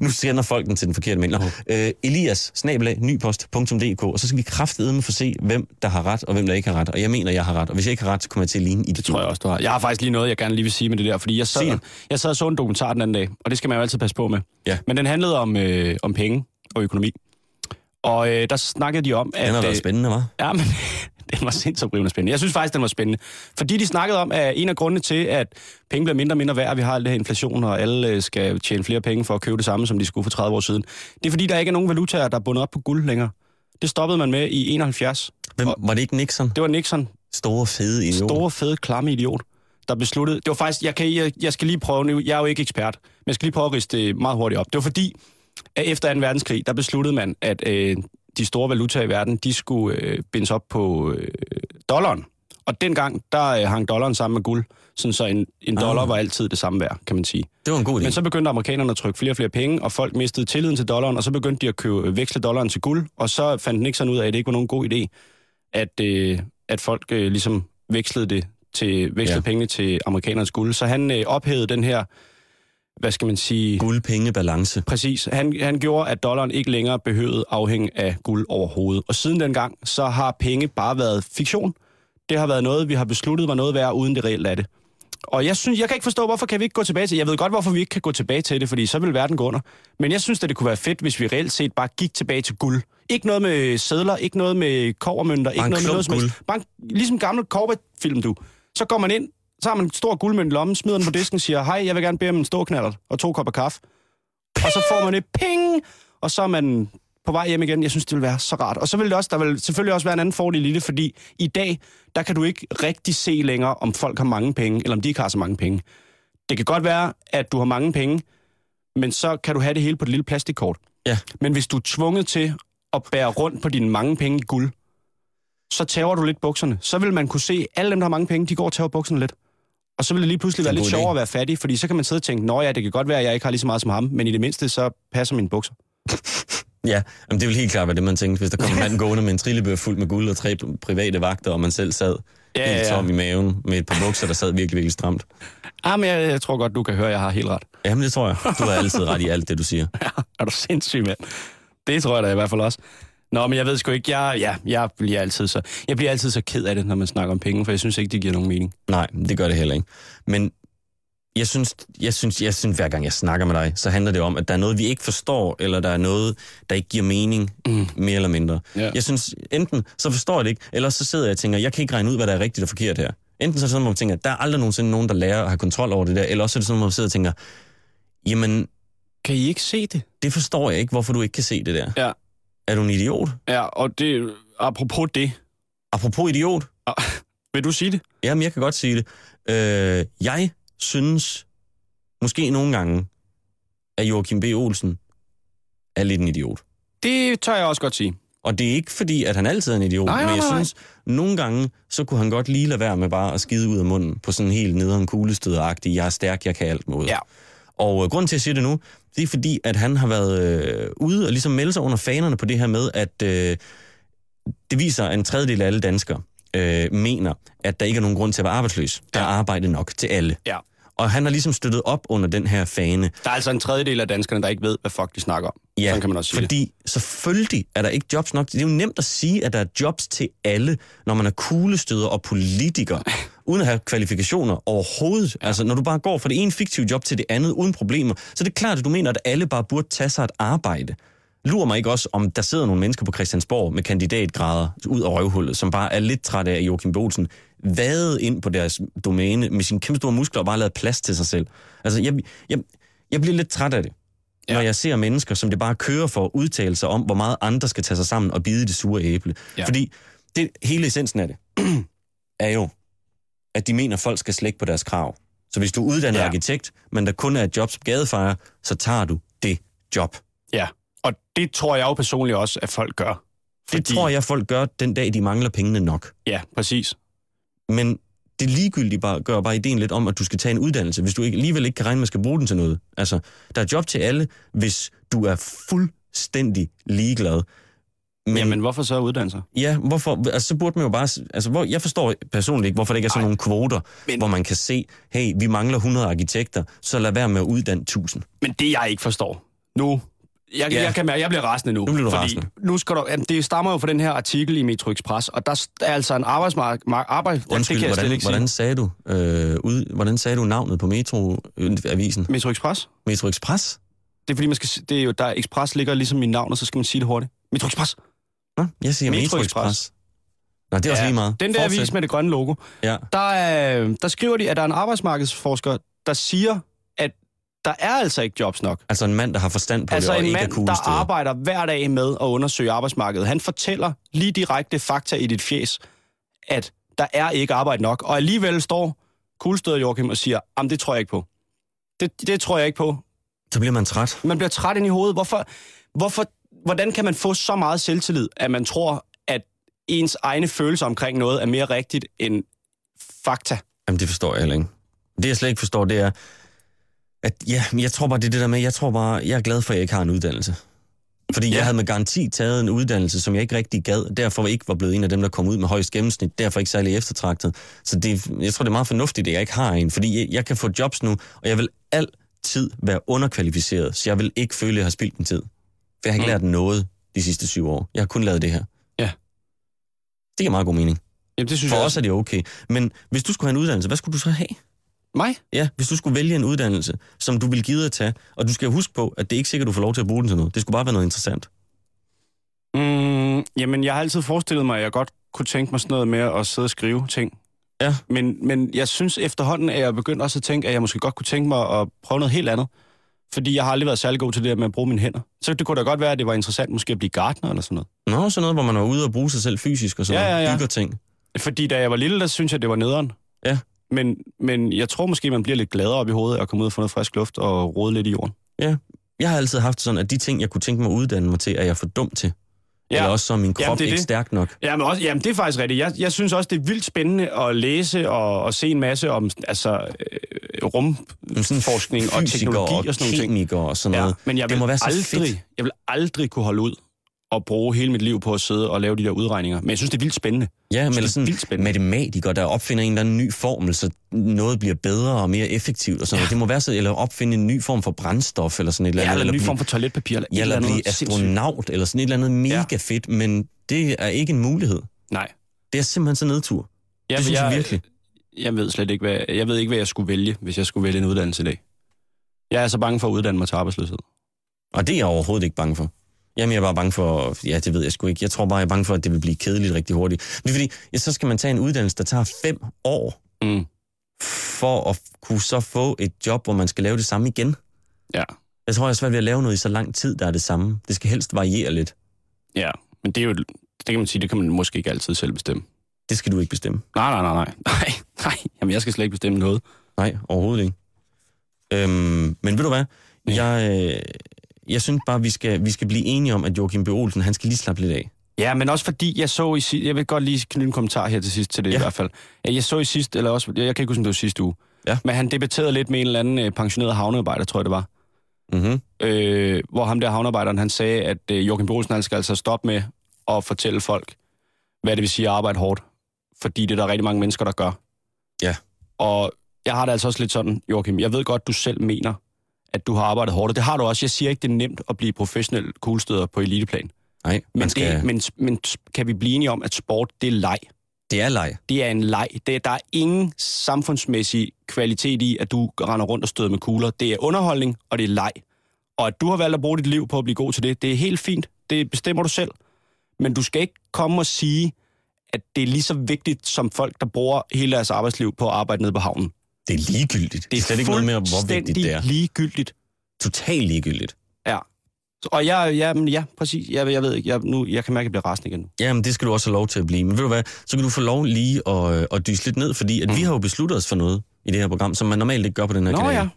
Nu sender folk den til den forkerte mail. Øh, Elias, snabelag, nypost.dk, og så skal vi kraftedeme få se, hvem der har ret, og hvem der ikke har ret. Og jeg mener, jeg har ret. Og hvis jeg ikke har ret, så kommer jeg til at ligne i det. Det tror jeg også, du har. Jeg har faktisk lige noget, jeg gerne lige vil sige med det der, fordi jeg sad, jeg sad og så en dokumentar den anden dag, og det skal man jo altid passe på med. Ja. Men den handlede om, øh, om penge og økonomi. Og øh, der snakkede de om, at... Den har været spændende, hva'? Ja, men... Den var sindssygt rivende spændende. Jeg synes faktisk, den var spændende. Fordi de snakkede om, at en af grundene til, at penge bliver mindre og mindre værd, vi har al det her inflation, og alle skal tjene flere penge for at købe det samme, som de skulle for tredive år siden. Det er fordi, der ikke er nogen valutaer, der er bundet op på guld længere. Det stoppede man med i enoghalvfjerds. Hvem, var det ikke Nixon? Det var Nixon. Store, fede idiot. Store, fede, klamme idiot, der besluttede... Det var faktisk... Jeg, kan, jeg, jeg skal lige prøve nu. Jeg er jo ikke ekspert, men jeg skal lige prøve at riste det meget hurtigt op. Det var fordi, at efter anden verdenskrig, der besluttede man, at... Øh, de store valutaer i verden, de skulle øh, bindes op på øh, dollaren. Og dengang, der øh, hang dollaren sammen med guld, sådan så en, en dollar ah. var altid det samme værd, kan man sige. Det var en god idé. Men så begyndte amerikanerne at trykke flere og flere penge, og folk mistede tilliden til dollaren, og så begyndte de at købe, øh, veksle dollaren til guld, og så fandt Nixon ud af, at det ikke var nogen god idé, at, øh, at folk øh, ligesom vekslede, det til, vekslede ja. pengene til amerikanernes guld. Så han øh, ophævede den her... Hvad skal man sige? Guldpengebalance. Præcis. Han, han gjorde, at dollaren ikke længere behøvede afhænge af guld overhovedet. Og siden dengang, så har penge bare været fiktion. Det har været noget, vi har besluttet var noget værd, uden det reelt er det. Og jeg synes, jeg kan ikke forstå, hvorfor kan vi ikke gå tilbage til... Jeg ved godt, hvorfor vi ikke kan gå tilbage til det, fordi så vil verden gå under. Men jeg synes, at det kunne være fedt, hvis vi reelt set bare gik tilbage til guld. Ikke noget med sedler, ikke noget med kobbermønter, ikke noget med noget som bare en, ligesom gammel kobberfilm, du. Så går man ind, så har man en stor guldmønt i lommen, smider den på disken, siger, hej, jeg vil gerne bede om en stor knallert og to kopper kaffe. Og så får man et ping, og så er man på vej hjem igen. Jeg synes, det ville være så rart. Og så vil det også, der vil selvfølgelig også være en anden fordel i det, fordi i dag, der kan du ikke rigtig se længere, om folk har mange penge, eller om de ikke har så mange penge. Det kan godt være, at du har mange penge, men så kan du have det hele på et lille plastikkort. Ja. Men hvis du er tvunget til at bære rundt på dine mange penge i guld, så tæver du lidt bukserne. Så vil man kunne se, at alle dem, der har mange penge, de går og tæver bukserne lidt. Og så vil det lige pludselig være lidt sjovere at være fattig, fordi så kan man sidde og tænke, nå ja, det kan godt være, at jeg ikke har lige så meget som ham, men i det mindste, så passer mine bukser. Ja, det vil helt klart være det, man tænkte, hvis der kom en mand gående med en trillebør fuld med guld og tre private vagter, og man selv sad ja, helt tom ja. i maven med et par bukser, der sad virkelig, virkelig stramt. Ah, men jeg, jeg tror godt, du kan høre, at jeg har helt ret. Jamen det tror jeg. Du har altid ret i alt det, du siger. Ja, er du sindssyg, mand? Det tror jeg da i hvert fald også. Nå, men jeg ved sgu ikke, jeg, ja, jeg, bliver altid så, jeg bliver altid så ked af det, når man snakker om penge, for jeg synes ikke, det giver nogen mening. Nej, det gør det heller ikke. Men jeg synes, jeg synes, jeg synes hver gang jeg snakker med dig, så handler det om, at der er noget, vi ikke forstår, eller der er noget, der ikke giver mening, mm. mere eller mindre. Ja. Jeg synes, enten så forstår jeg det ikke, eller så sidder jeg og tænker, jeg kan ikke regne ud, hvad der er rigtigt og forkert her. Enten så er det sådan, at man tænker, der er aldrig nogensinde nogen, der lærer at have kontrol over det der, eller også er det sådan, at man sidder og tænker, jamen... Kan I ikke se det? Det forstår jeg ikke, hvorfor du ikke kan se det der. Ja. Er du en idiot? Ja, og det... Apropos det. Apropos idiot? Ah, vil du sige det? Jamen, jeg kan godt sige det. Øh, jeg synes, måske nogle gange, at Joachim B. Olsen er lidt en idiot. Det tør jeg også godt sige. Og det er ikke fordi, at han altid er en idiot, nej, men jeg nej, nej. synes, nogle gange, så kunne han godt lige lade være med bare at skide ud af munden på sådan en helt nederen kuglestøder-agtig, jeg er stærk, jeg kan alt måde. Ja. Og øh, grunden til, at jeg siger det nu, det er fordi, at han har været øh, ude og ligesom melde sig under fanerne på det her med, at øh, det viser, at en tredjedel af alle danskere øh, mener, at der ikke er nogen grund til at være arbejdsløs. Der er arbejde nok til alle. Ja. Og han har ligesom støttet op under den her fane. Der er altså en tredjedel af danskerne, der ikke ved, hvad fuck de snakker om. Ja, sådan kan man også sige fordi det. Selvfølgelig er der ikke jobs nok. Det er jo nemt at sige, at der er jobs til alle, når man er kuglestøder og politiker. Uden at have kvalifikationer overhovedet. Ja. Altså, når du bare går fra det ene fiktive job til det andet uden problemer, så er det klart, at du mener, at alle bare burde tage sig et arbejde. lurer mig ikke også, om der sidder nogle mennesker på Christiansborg med kandidatgrader ud af røvhullet, som bare er lidt træt af, at Joachim B. Olsen vadede ind på deres domæne med sine kæmpe store muskler og bare lavede plads til sig selv. Altså, jeg, jeg, jeg bliver lidt træt af det, ja. Når jeg ser mennesker, som det bare kører for at udtale sig om, hvor meget andre skal tage sig sammen og bide det sure æble. Ja. Fordi det, hele essensen af det er jo, at de mener, at folk skal slække på deres krav. Så hvis du er uddannet ja. arkitekt, men der kun er et job som gadefejer, så tager du det job. Ja, og det tror jeg jo personligt også, at folk gør. Fordi... Det tror jeg, folk gør den dag, de mangler pengene nok. Ja, præcis. Men det ligegyldigt bare, gør bare ideen lidt om, at du skal tage en uddannelse, hvis du ikke, alligevel ikke kan regne med, at skal bruge den til noget. Altså, der er job til alle, hvis du er fuldstændig ligeglad. Men, Jamen, hvorfor så uddannelser? Ja, hvorfor? Altså, så burde man jo bare... Altså, hvor, jeg forstår personligt ikke, hvorfor det ikke er sådan Ej, nogle kvoter, men, hvor man kan se, hey, vi mangler hundrede arkitekter, så lad være med at uddanne tusind. Men det, jeg ikke forstår nu... Jeg, ja. jeg, kan, jeg bliver rasende nu. Nu bliver du rasende. Nu skal du, det stammer jo fra den her artikel i metroXpress, og der er altså en arbejdsmark... Arbejds, Undskyld, det hvordan, hvordan, sagde du, øh, ud, hvordan sagde du navnet på Metro-avisen? metroXpress? metroXpress? Det er fordi, man skal, det er jo, der Express ligger ligesom i navnet, så skal man sige det hurtigt. metroXpress! Nå, jeg siger metroXpress. Nå, det er ja, også lige meget. Den der Fortsæt. avis med det grønne logo. Ja. Der, der skriver de, at der er en arbejdsmarkedsforsker, der siger, at der er altså ikke jobs nok. Altså en mand, der har forstand på altså det, og ikke er kuglesteder. Altså en mand, der arbejder hver dag med at undersøge arbejdsmarkedet. Han fortæller lige direkte fakta i dit fjes, at der er ikke arbejde nok. Og alligevel står kuglesteder Joachim og siger, jamen det tror jeg ikke på. Det, det tror jeg ikke på. Så bliver man træt. Man bliver træt ind i hovedet. Hvorfor... hvorfor Hvordan kan man få så meget selvtillid, at man tror, at ens egne følelser omkring noget er mere rigtigt end fakta? Jamen, det forstår jeg heller ikke. Det, jeg slet ikke forstår, det er, at ja, jeg tror bare, det er det der med, jeg tror bare, jeg er glad for, at jeg ikke har en uddannelse. Fordi ja. jeg havde med garanti taget en uddannelse, som jeg ikke rigtig gad, derfor ikke var blevet en af dem, der kom ud med højst gennemsnit, derfor ikke særlig eftertragtet. Så det, jeg tror, det er meget fornuftigt, at jeg ikke har en, fordi jeg, jeg kan få jobs nu, og jeg vil altid være underkvalificeret, så jeg vil ikke føle, at jeg har spildt en tid. Jeg har ikke lært noget de sidste syv år. Jeg har kun lavet det her. Ja. Det giver meget god mening. Jamen, det synes For jeg også er det okay. Men hvis du skulle have en uddannelse, hvad skulle du så have? Mig? Ja, hvis du skulle vælge en uddannelse, som du ville give at tage, og du skal huske på, at det er ikke sikkert, du får lov til at bruge den til noget. Det skulle bare være noget interessant. Mm, jamen, jeg har altid forestillet mig, at jeg godt kunne tænke mig sådan noget med at sidde og skrive ting. Ja. Men, men jeg synes efterhånden, at jeg begyndte også at tænke, at jeg måske godt kunne tænke mig at prøve noget helt andet. Fordi jeg har aldrig været særlig god til det med at bruge mine hænder. Så det kunne da godt være, at det var interessant måske at blive gartner eller sådan noget. Nå, sådan noget, hvor man var ude og bruge sig selv fysisk og sådan ja, ja, ja. bygger ting. Fordi da jeg var lille, der synes jeg, det var nederen. Ja. Men, men jeg tror måske, man bliver lidt gladere op i hovedet og komme ud og få noget frisk luft og rode lidt i jorden. Ja, jeg har altid haft sådan, at de ting, jeg kunne tænke mig at uddanne mig til, er jeg for dum til. Ja. Eller også så min krop jamen, det er ikke det. stærk nok. Jamen, også, jamen, det er faktisk rigtigt. Jeg, jeg synes også, det er vildt spændende at læse og, og se en masse om altså, øh, rumforskning og teknologi og, og sådan noget. Og sådan noget. Ja, men jeg det vil, aldrig, jeg vil aldrig kunne holde ud og bruge hele mit liv på at sidde og lave de der udregninger. Men jeg synes, det er vildt spændende. Ja, men synes, det er sådan matematikere, der opfinder en eller anden ny formel, så noget bliver bedre og mere effektivt og sådan ja. Det må være så, eller opfinde en ny form for brændstof, eller sådan et eller andet. Ja, eller, eller en ny blive, form for toiletpapir, eller, ja, eller, eller blive astronaut, sindssygt. Eller sådan et eller andet mega ja. fedt, men det er ikke en mulighed. Nej. Det er simpelthen så nedtur. Ja, det synes jeg, jeg virkelig. Jeg ved slet ikke, hvad jeg, ved ikke, hvad jeg skulle vælge, hvis jeg skulle vælge en uddannelse i dag. Jeg er så bange for at uddanne mig til arbejdsløshed. Og det er jeg overhovedet ikke bange for. Jamen, jeg er bare bange for... Ja, det ved jeg sgu ikke. Jeg tror bare, jeg er bange for, at det vil blive kedeligt rigtig hurtigt. Det er fordi, ja, så skal man tage en uddannelse, der tager fem år, mm. for at kunne så få et job, hvor man skal lave det samme igen. Ja. Jeg tror, jeg er svært ved at lave noget i så lang tid, der er det samme. Det skal helst variere lidt. Ja, men det er jo... Det kan man sige, det kan man måske ikke altid selv bestemme. Det skal du ikke bestemme. Nej, nej, nej, nej. Nej, nej. Jamen, jeg skal slet ikke bestemme noget. Nej, overhovedet ikke. Øhm, men ved du hvad? Ja. Jeg... Øh... Jeg synes bare, vi skal, vi skal blive enige om, at Joachim B. Olsen, han skal lige slappe lidt af. Ja, men også fordi, jeg så i sidste... Jeg vil godt lige knytte en kommentar her til sidst til det ja. i hvert fald. Jeg så i sidste, eller også... Jeg kan ikke huske, om det var sidste uge. Ja. Men han debatterede lidt med en eller anden pensioneret havnearbejder, tror jeg det var. Mm-hmm. Øh, hvor ham der havnearbejderen, han sagde, at Joachim B. Olsen, han skal altså stoppe med at fortælle folk, hvad det vil sige at arbejde hårdt. Fordi det er der rigtig mange mennesker, der gør. Ja. Og jeg har det altså også lidt sådan, Joachim, jeg ved godt, du selv mener, at du har arbejdet hårdt. Det har du også. Jeg siger ikke, det er nemt at blive professionel kuglestøder på eliteplan. Nej, men, skal... det, men, men kan vi blive enige om, at sport, det er leg? Det er leg. Det er en leg. Det, der er ingen samfundsmæssig kvalitet i, at du render rundt og støder med kugler. Det er underholdning, og det er leg. Og at du har valgt at bruge dit liv på at blive god til det, det er helt fint. Det bestemmer du selv. Men du skal ikke komme og sige, at det er lige så vigtigt som folk, der bruger hele deres arbejdsliv på at arbejde nede på havnen. Det er ligegyldigt. Det er slet ikke noget mere, hvor vigtigt det er. Ligegyldigt. Totalt ligegyldigt. Ja. Og jeg, ja, men ja, præcis. Jeg, jeg ved ikke, jeg, nu, jeg kan mærke, at jeg bliver rasende igen. Jamen, det skal du også have lov til at blive. Men ved du hvad, så kan du få lov lige at, at dyse lidt ned, fordi at mm. vi har jo besluttet os for noget i det her program, som man normalt ikke gør på den her kanal. Nå ja.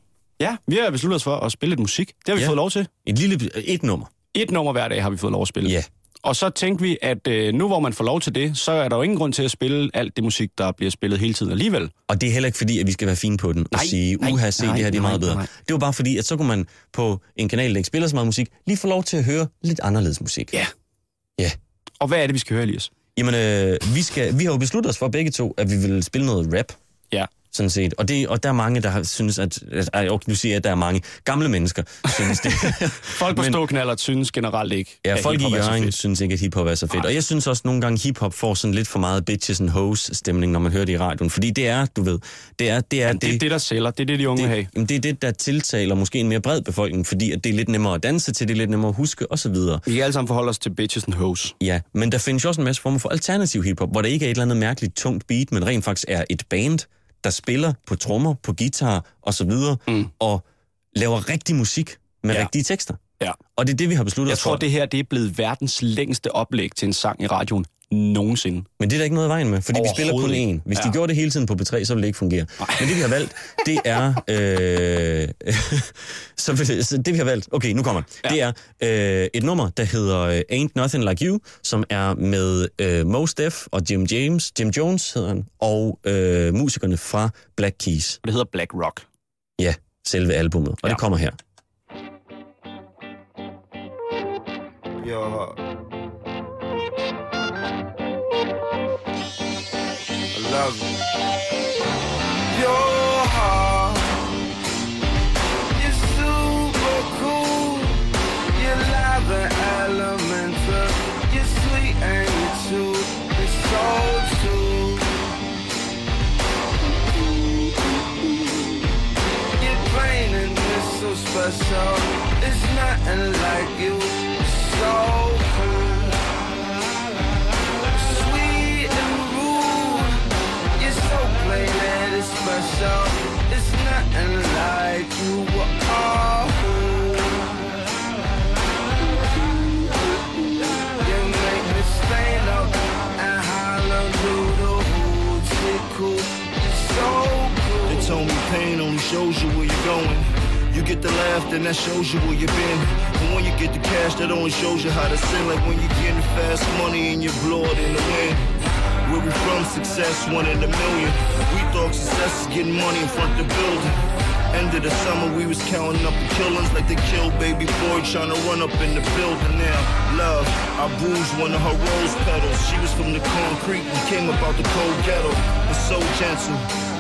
Ja, vi har besluttet os for at spille lidt musik. Det har vi ja. fået lov til. Et lille, et nummer. Et nummer hver dag har vi fået lov at spille. Ja. Og så tænkte vi, at øh, nu hvor man får lov til det, så er der jo ingen grund til at spille alt det musik, der bliver spillet hele tiden alligevel. Og det er heller ikke fordi, at vi skal være fine på den nej, og sige, uha, se, nej, det her det er meget bedre. Nej, nej. Det var bare fordi, at så kunne man på en kanal, der ikke spiller så meget musik, lige få lov til at høre lidt anderledes musik. Ja. Ja. Og hvad er det, vi skal høre, Elias? Jamen, øh, vi, skal, vi har jo besluttet os for begge to, at vi vil spille noget rap. Ja. Sådan set. Og, det, og der er mange, der synes, at... at nu siger jeg, at der er mange gamle mennesker, synes det. Folk på ståknallert synes generelt ikke, ja, at folk i Jørring synes ikke, at hiphop er så fedt. Ej. Og jeg synes også, nogle gange hiphop får sådan lidt for meget bitches and hoes stemning, når man hører det i radioen. Fordi det er, du ved... Det er det, er, det, det, er det der sælger. Det er det, de unge har. Det er det, der tiltaler måske en mere bred befolkning, fordi at det er lidt nemmere at danse til, det er lidt nemmere at huske, osv. Vi kan alle sammen forholde os til bitches and hoes. Ja, men der findes også en masse former for alternativ hiphop, hvor der ikke er et eller andet mærkeligt tungt beat, men rent faktisk er et band, der spiller på trommer, på guitar og så videre, mm. og laver rigtig musik med ja. rigtige tekster. Ja. Og det er det, vi har besluttet os for. Jeg tror, det her det er blevet verdens længste oplæg til en sang i radioen nogensinde. Men det er der ikke noget i vejen med, fordi vi spiller kun en. Hvis ja. de gjorde det hele tiden på B tre, så ville det ikke fungere. Ej. Men det, vi har valgt, det er... Øh, så, så det, vi har valgt... Okay, nu kommer det. Ja. Det er øh, et nummer, der hedder Ain't Nothing Like You, som er med øh, Mo Steff og Jim James, Jim Jones hedder han, og øh, musikerne fra Black Keys. Det hedder Black Rock. Ja, selve albumet. Og ja. det kommer her. Yo. Love you. Your heart, you're super cool, you're live and elemental, you're sweet and you're true, it's so true. Your brain and you're so special, it's nothing like you, so cool. That is special. It's nothing like you were all. You make me stand up and holler through the woods. It's cool, it's so cool. They told me pain only shows you where you're going. You get the laugh, then that shows you where you've been. And when you get the cash, that only shows you how to sin. Like when you're getting fast money and you blow it in the wind. Where we from, success, one in a million. We thought success is getting money in front of the building. End of the summer, we was counting up the killings like they killed baby boy trying to run up in the building now. Love, I bruised one of her rose petals. She was from the concrete and came about the cold ghetto. It's so gentle,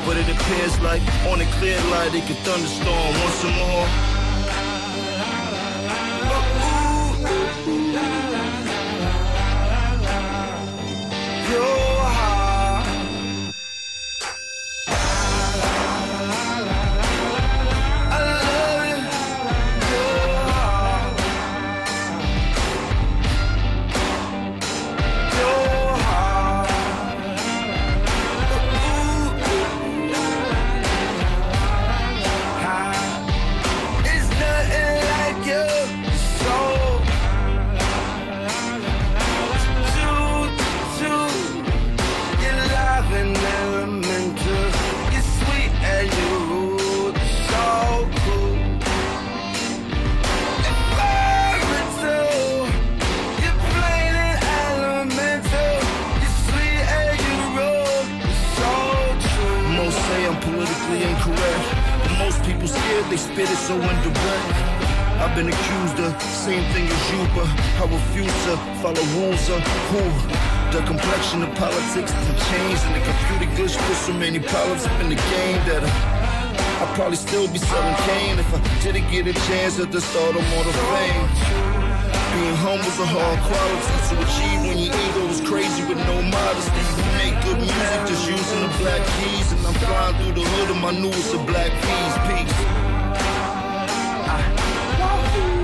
but it appears like on a clear light it could thunderstorm once more. They spit it so indirect. I've been accused of same thing as you, but I refuse to follow rules of who. The complexion of politics and change, and the computer goods put so many problems up in the game that I, I'd probably still be selling cane if I didn't get a chance at the stardom or the fame. Being humble's a hard quality to achieve when your ego's crazy with no modesty. You make good music just using the Black Keys, and I'm flying through the hood and my newest of Black Keys. Peace. Woo!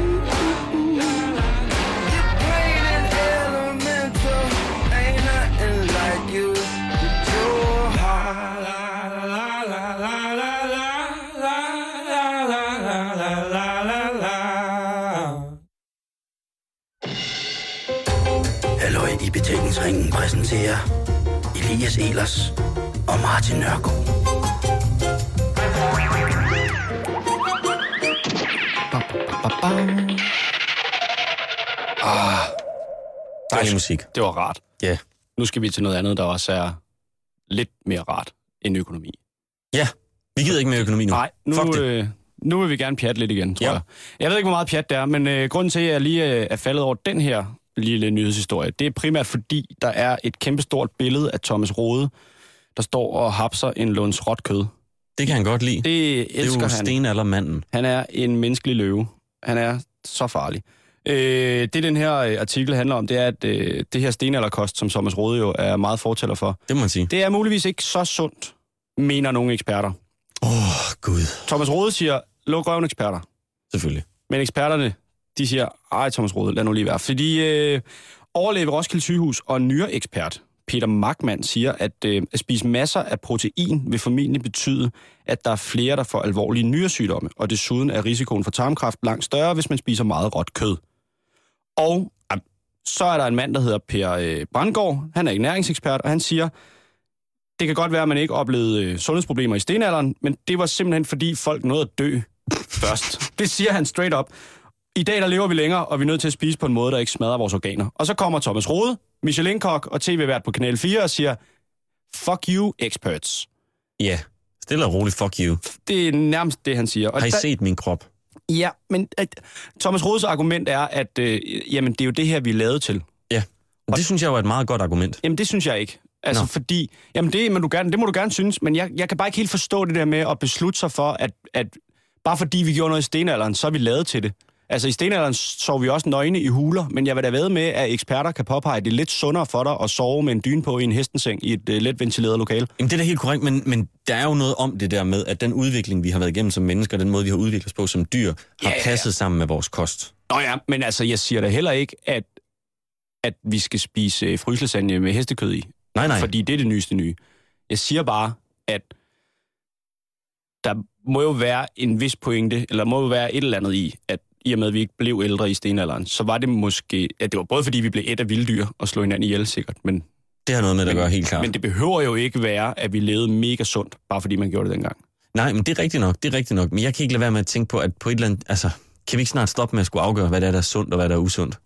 Elias Ehlers og Martin Nørgaard. Ah, dejlig musik. Det var rart. Ja. Yeah. Nu skal vi til noget andet, der også er lidt mere rart end økonomi. Ja, yeah. Vi gider ikke mere økonomi nu. Nej, nu, øh, nu vil vi gerne pjatte lidt igen, tror yeah. jeg. Jeg ved ikke, hvor meget pjat det er, men øh, grunden til, at jeg lige øh, er faldet over den her lille nyhedshistorie, det er primært fordi, der er et kæmpestort billede af Thomas Rode, der står og hapser en lunds råt kød. Det kan han godt lide. Det elsker han. Det er jo stenaldermanden. Han er en menneskelig løve. Han er så farlig. Øh, det, den her artikel handler om, det er, at øh, det her stenalderkost, som Thomas Rode jo er meget fortæller for, det må man sige. Det er muligvis ikke så sundt, mener nogle eksperter. Åh, oh, Gud. Thomas Rode siger, luk røven eksperter. Selvfølgelig. Men eksperterne, de siger, ej Thomas Rode, lad nu lige være. Fordi øh, overlæge ved Roskilde Sygehus og nyreekspert Peter Magmann siger, at øh, at spise masser af protein vil formentlig betyde, at der er flere, der får alvorlige nyresygdomme, og desuden er risikoen for tarmkræft langt større, hvis man spiser meget råt kød. Og øh, så er der en mand, der hedder Per øh, Brandgaard, han er ikke næringsekspert, og han siger, det kan godt være, at man ikke oplevede sundhedsproblemer i stenalderen, men det var simpelthen, fordi folk nåede at dø først. Det siger han straight up. I dag, der lever vi længere, og vi er nødt til at spise på en måde, der ikke smadrer vores organer. Og så kommer Thomas Rode, Michelin-kok og tv-vært på Kanal fire og siger, fuck you, experts. Ja, yeah, stille og roligt, fuck you. Det er nærmest det, han siger. Og har I da... set min krop? Ja, men at... Thomas Rodes argument er, at øh, jamen, det er jo det her, vi er lavet til. Ja, og... det synes jeg jo er et meget godt argument. Jamen, det synes jeg ikke. Altså no. fordi, jamen det må, du gerne, det må du gerne synes, men jeg, jeg kan bare ikke helt forstå det der med at beslutte sig for, at, at bare fordi vi gjorde noget i stenalderen, så er vi lavet til det. Altså i stenalderen sov vi også nøgne i huler, men jeg vil da være med, at eksperter kan påpege, at det er lidt sundere for dig at sove med en dyne på i en hestenseng i et uh, let ventileret lokale. Jamen det er da helt korrekt, men, men der er jo noget om det der med, at den udvikling, vi har været igennem som mennesker, den måde, vi har udviklet os på som dyr, har ja, passet ja. sammen med vores kost. Nå ja, men altså jeg siger da heller ikke, at, at vi skal spise fryslesanje med hestekød i. Nej, nej. Fordi det er det nyeste nye. Jeg siger bare, at der må jo være en vis pointe, eller må jo være et eller andet i, at i og med, at vi ikke blev ældre i stenalderen, så var det måske, at det var både fordi, vi blev et af vilddyr og slog hinanden ihjel sikkert, men... Det har noget med det at gøre, helt klart. Men det behøver jo ikke være, at vi levede mega sundt, bare fordi man gjorde det dengang. Nej, men det er rigtigt nok, det er rigtigt nok. Men jeg kan ikke lade være med at tænke på, at på et eller andet... Altså, kan vi ikke snart stoppe med at skulle afgøre, hvad der er, der er sundt og hvad der er usundt?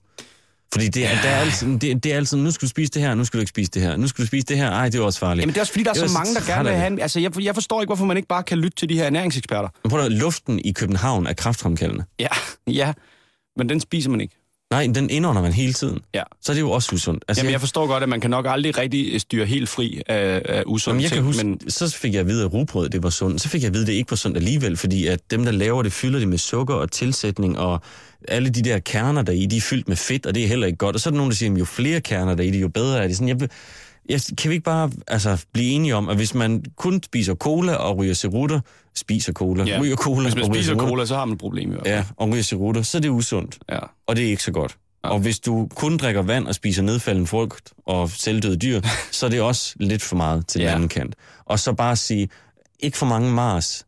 Fordi det er, der er altid, det, det er altid, nu skal du spise det her, nu skal du ikke spise det her, nu skal du spise det her, ej, det er også farligt. Jamen det er også fordi, der er, er så mange, der gerne vil have, altså jeg, jeg forstår ikke, hvorfor man ikke bare kan lytte til de her ernæringseksperter. Men prøv at høre, luften i København er kræftfremkaldende. Ja, ja, men den spiser man ikke. Nej, den indånder man hele tiden. Ja. Så er det jo også usundt. Altså, jamen jeg forstår godt, at man kan nok aldrig rigtig styre helt fri af, af usundt ting. Kan huske, men så fik jeg at vide, at rugbrød det var sundt. Så fik jeg at vide, at det ikke var sundt alligevel, fordi at dem, der laver det, fylder det med sukker og tilsætning, og alle de der kerner der i, de er fyldt med fedt, og det er heller ikke godt. Og så er der nogen, der siger, at jo flere kerner der i, det jo bedre er det. Sådan, jeg, jeg, kan vi ikke bare altså, blive enige om, at hvis man kun spiser cola og ryger cerutter, spiser cola, ja. ryger cola hvis man og ryger spiser cola, så har man et problem i hvert fald. Ja, og ryger cerutter, så er det usundt, ja. Og det er ikke så godt. Ja. Og hvis du kun drikker vand og spiser nedfalden frugt og selvdøde dyr, så er det også lidt for meget til ja. den anden kant. Og så bare sige, ikke for mange Mars,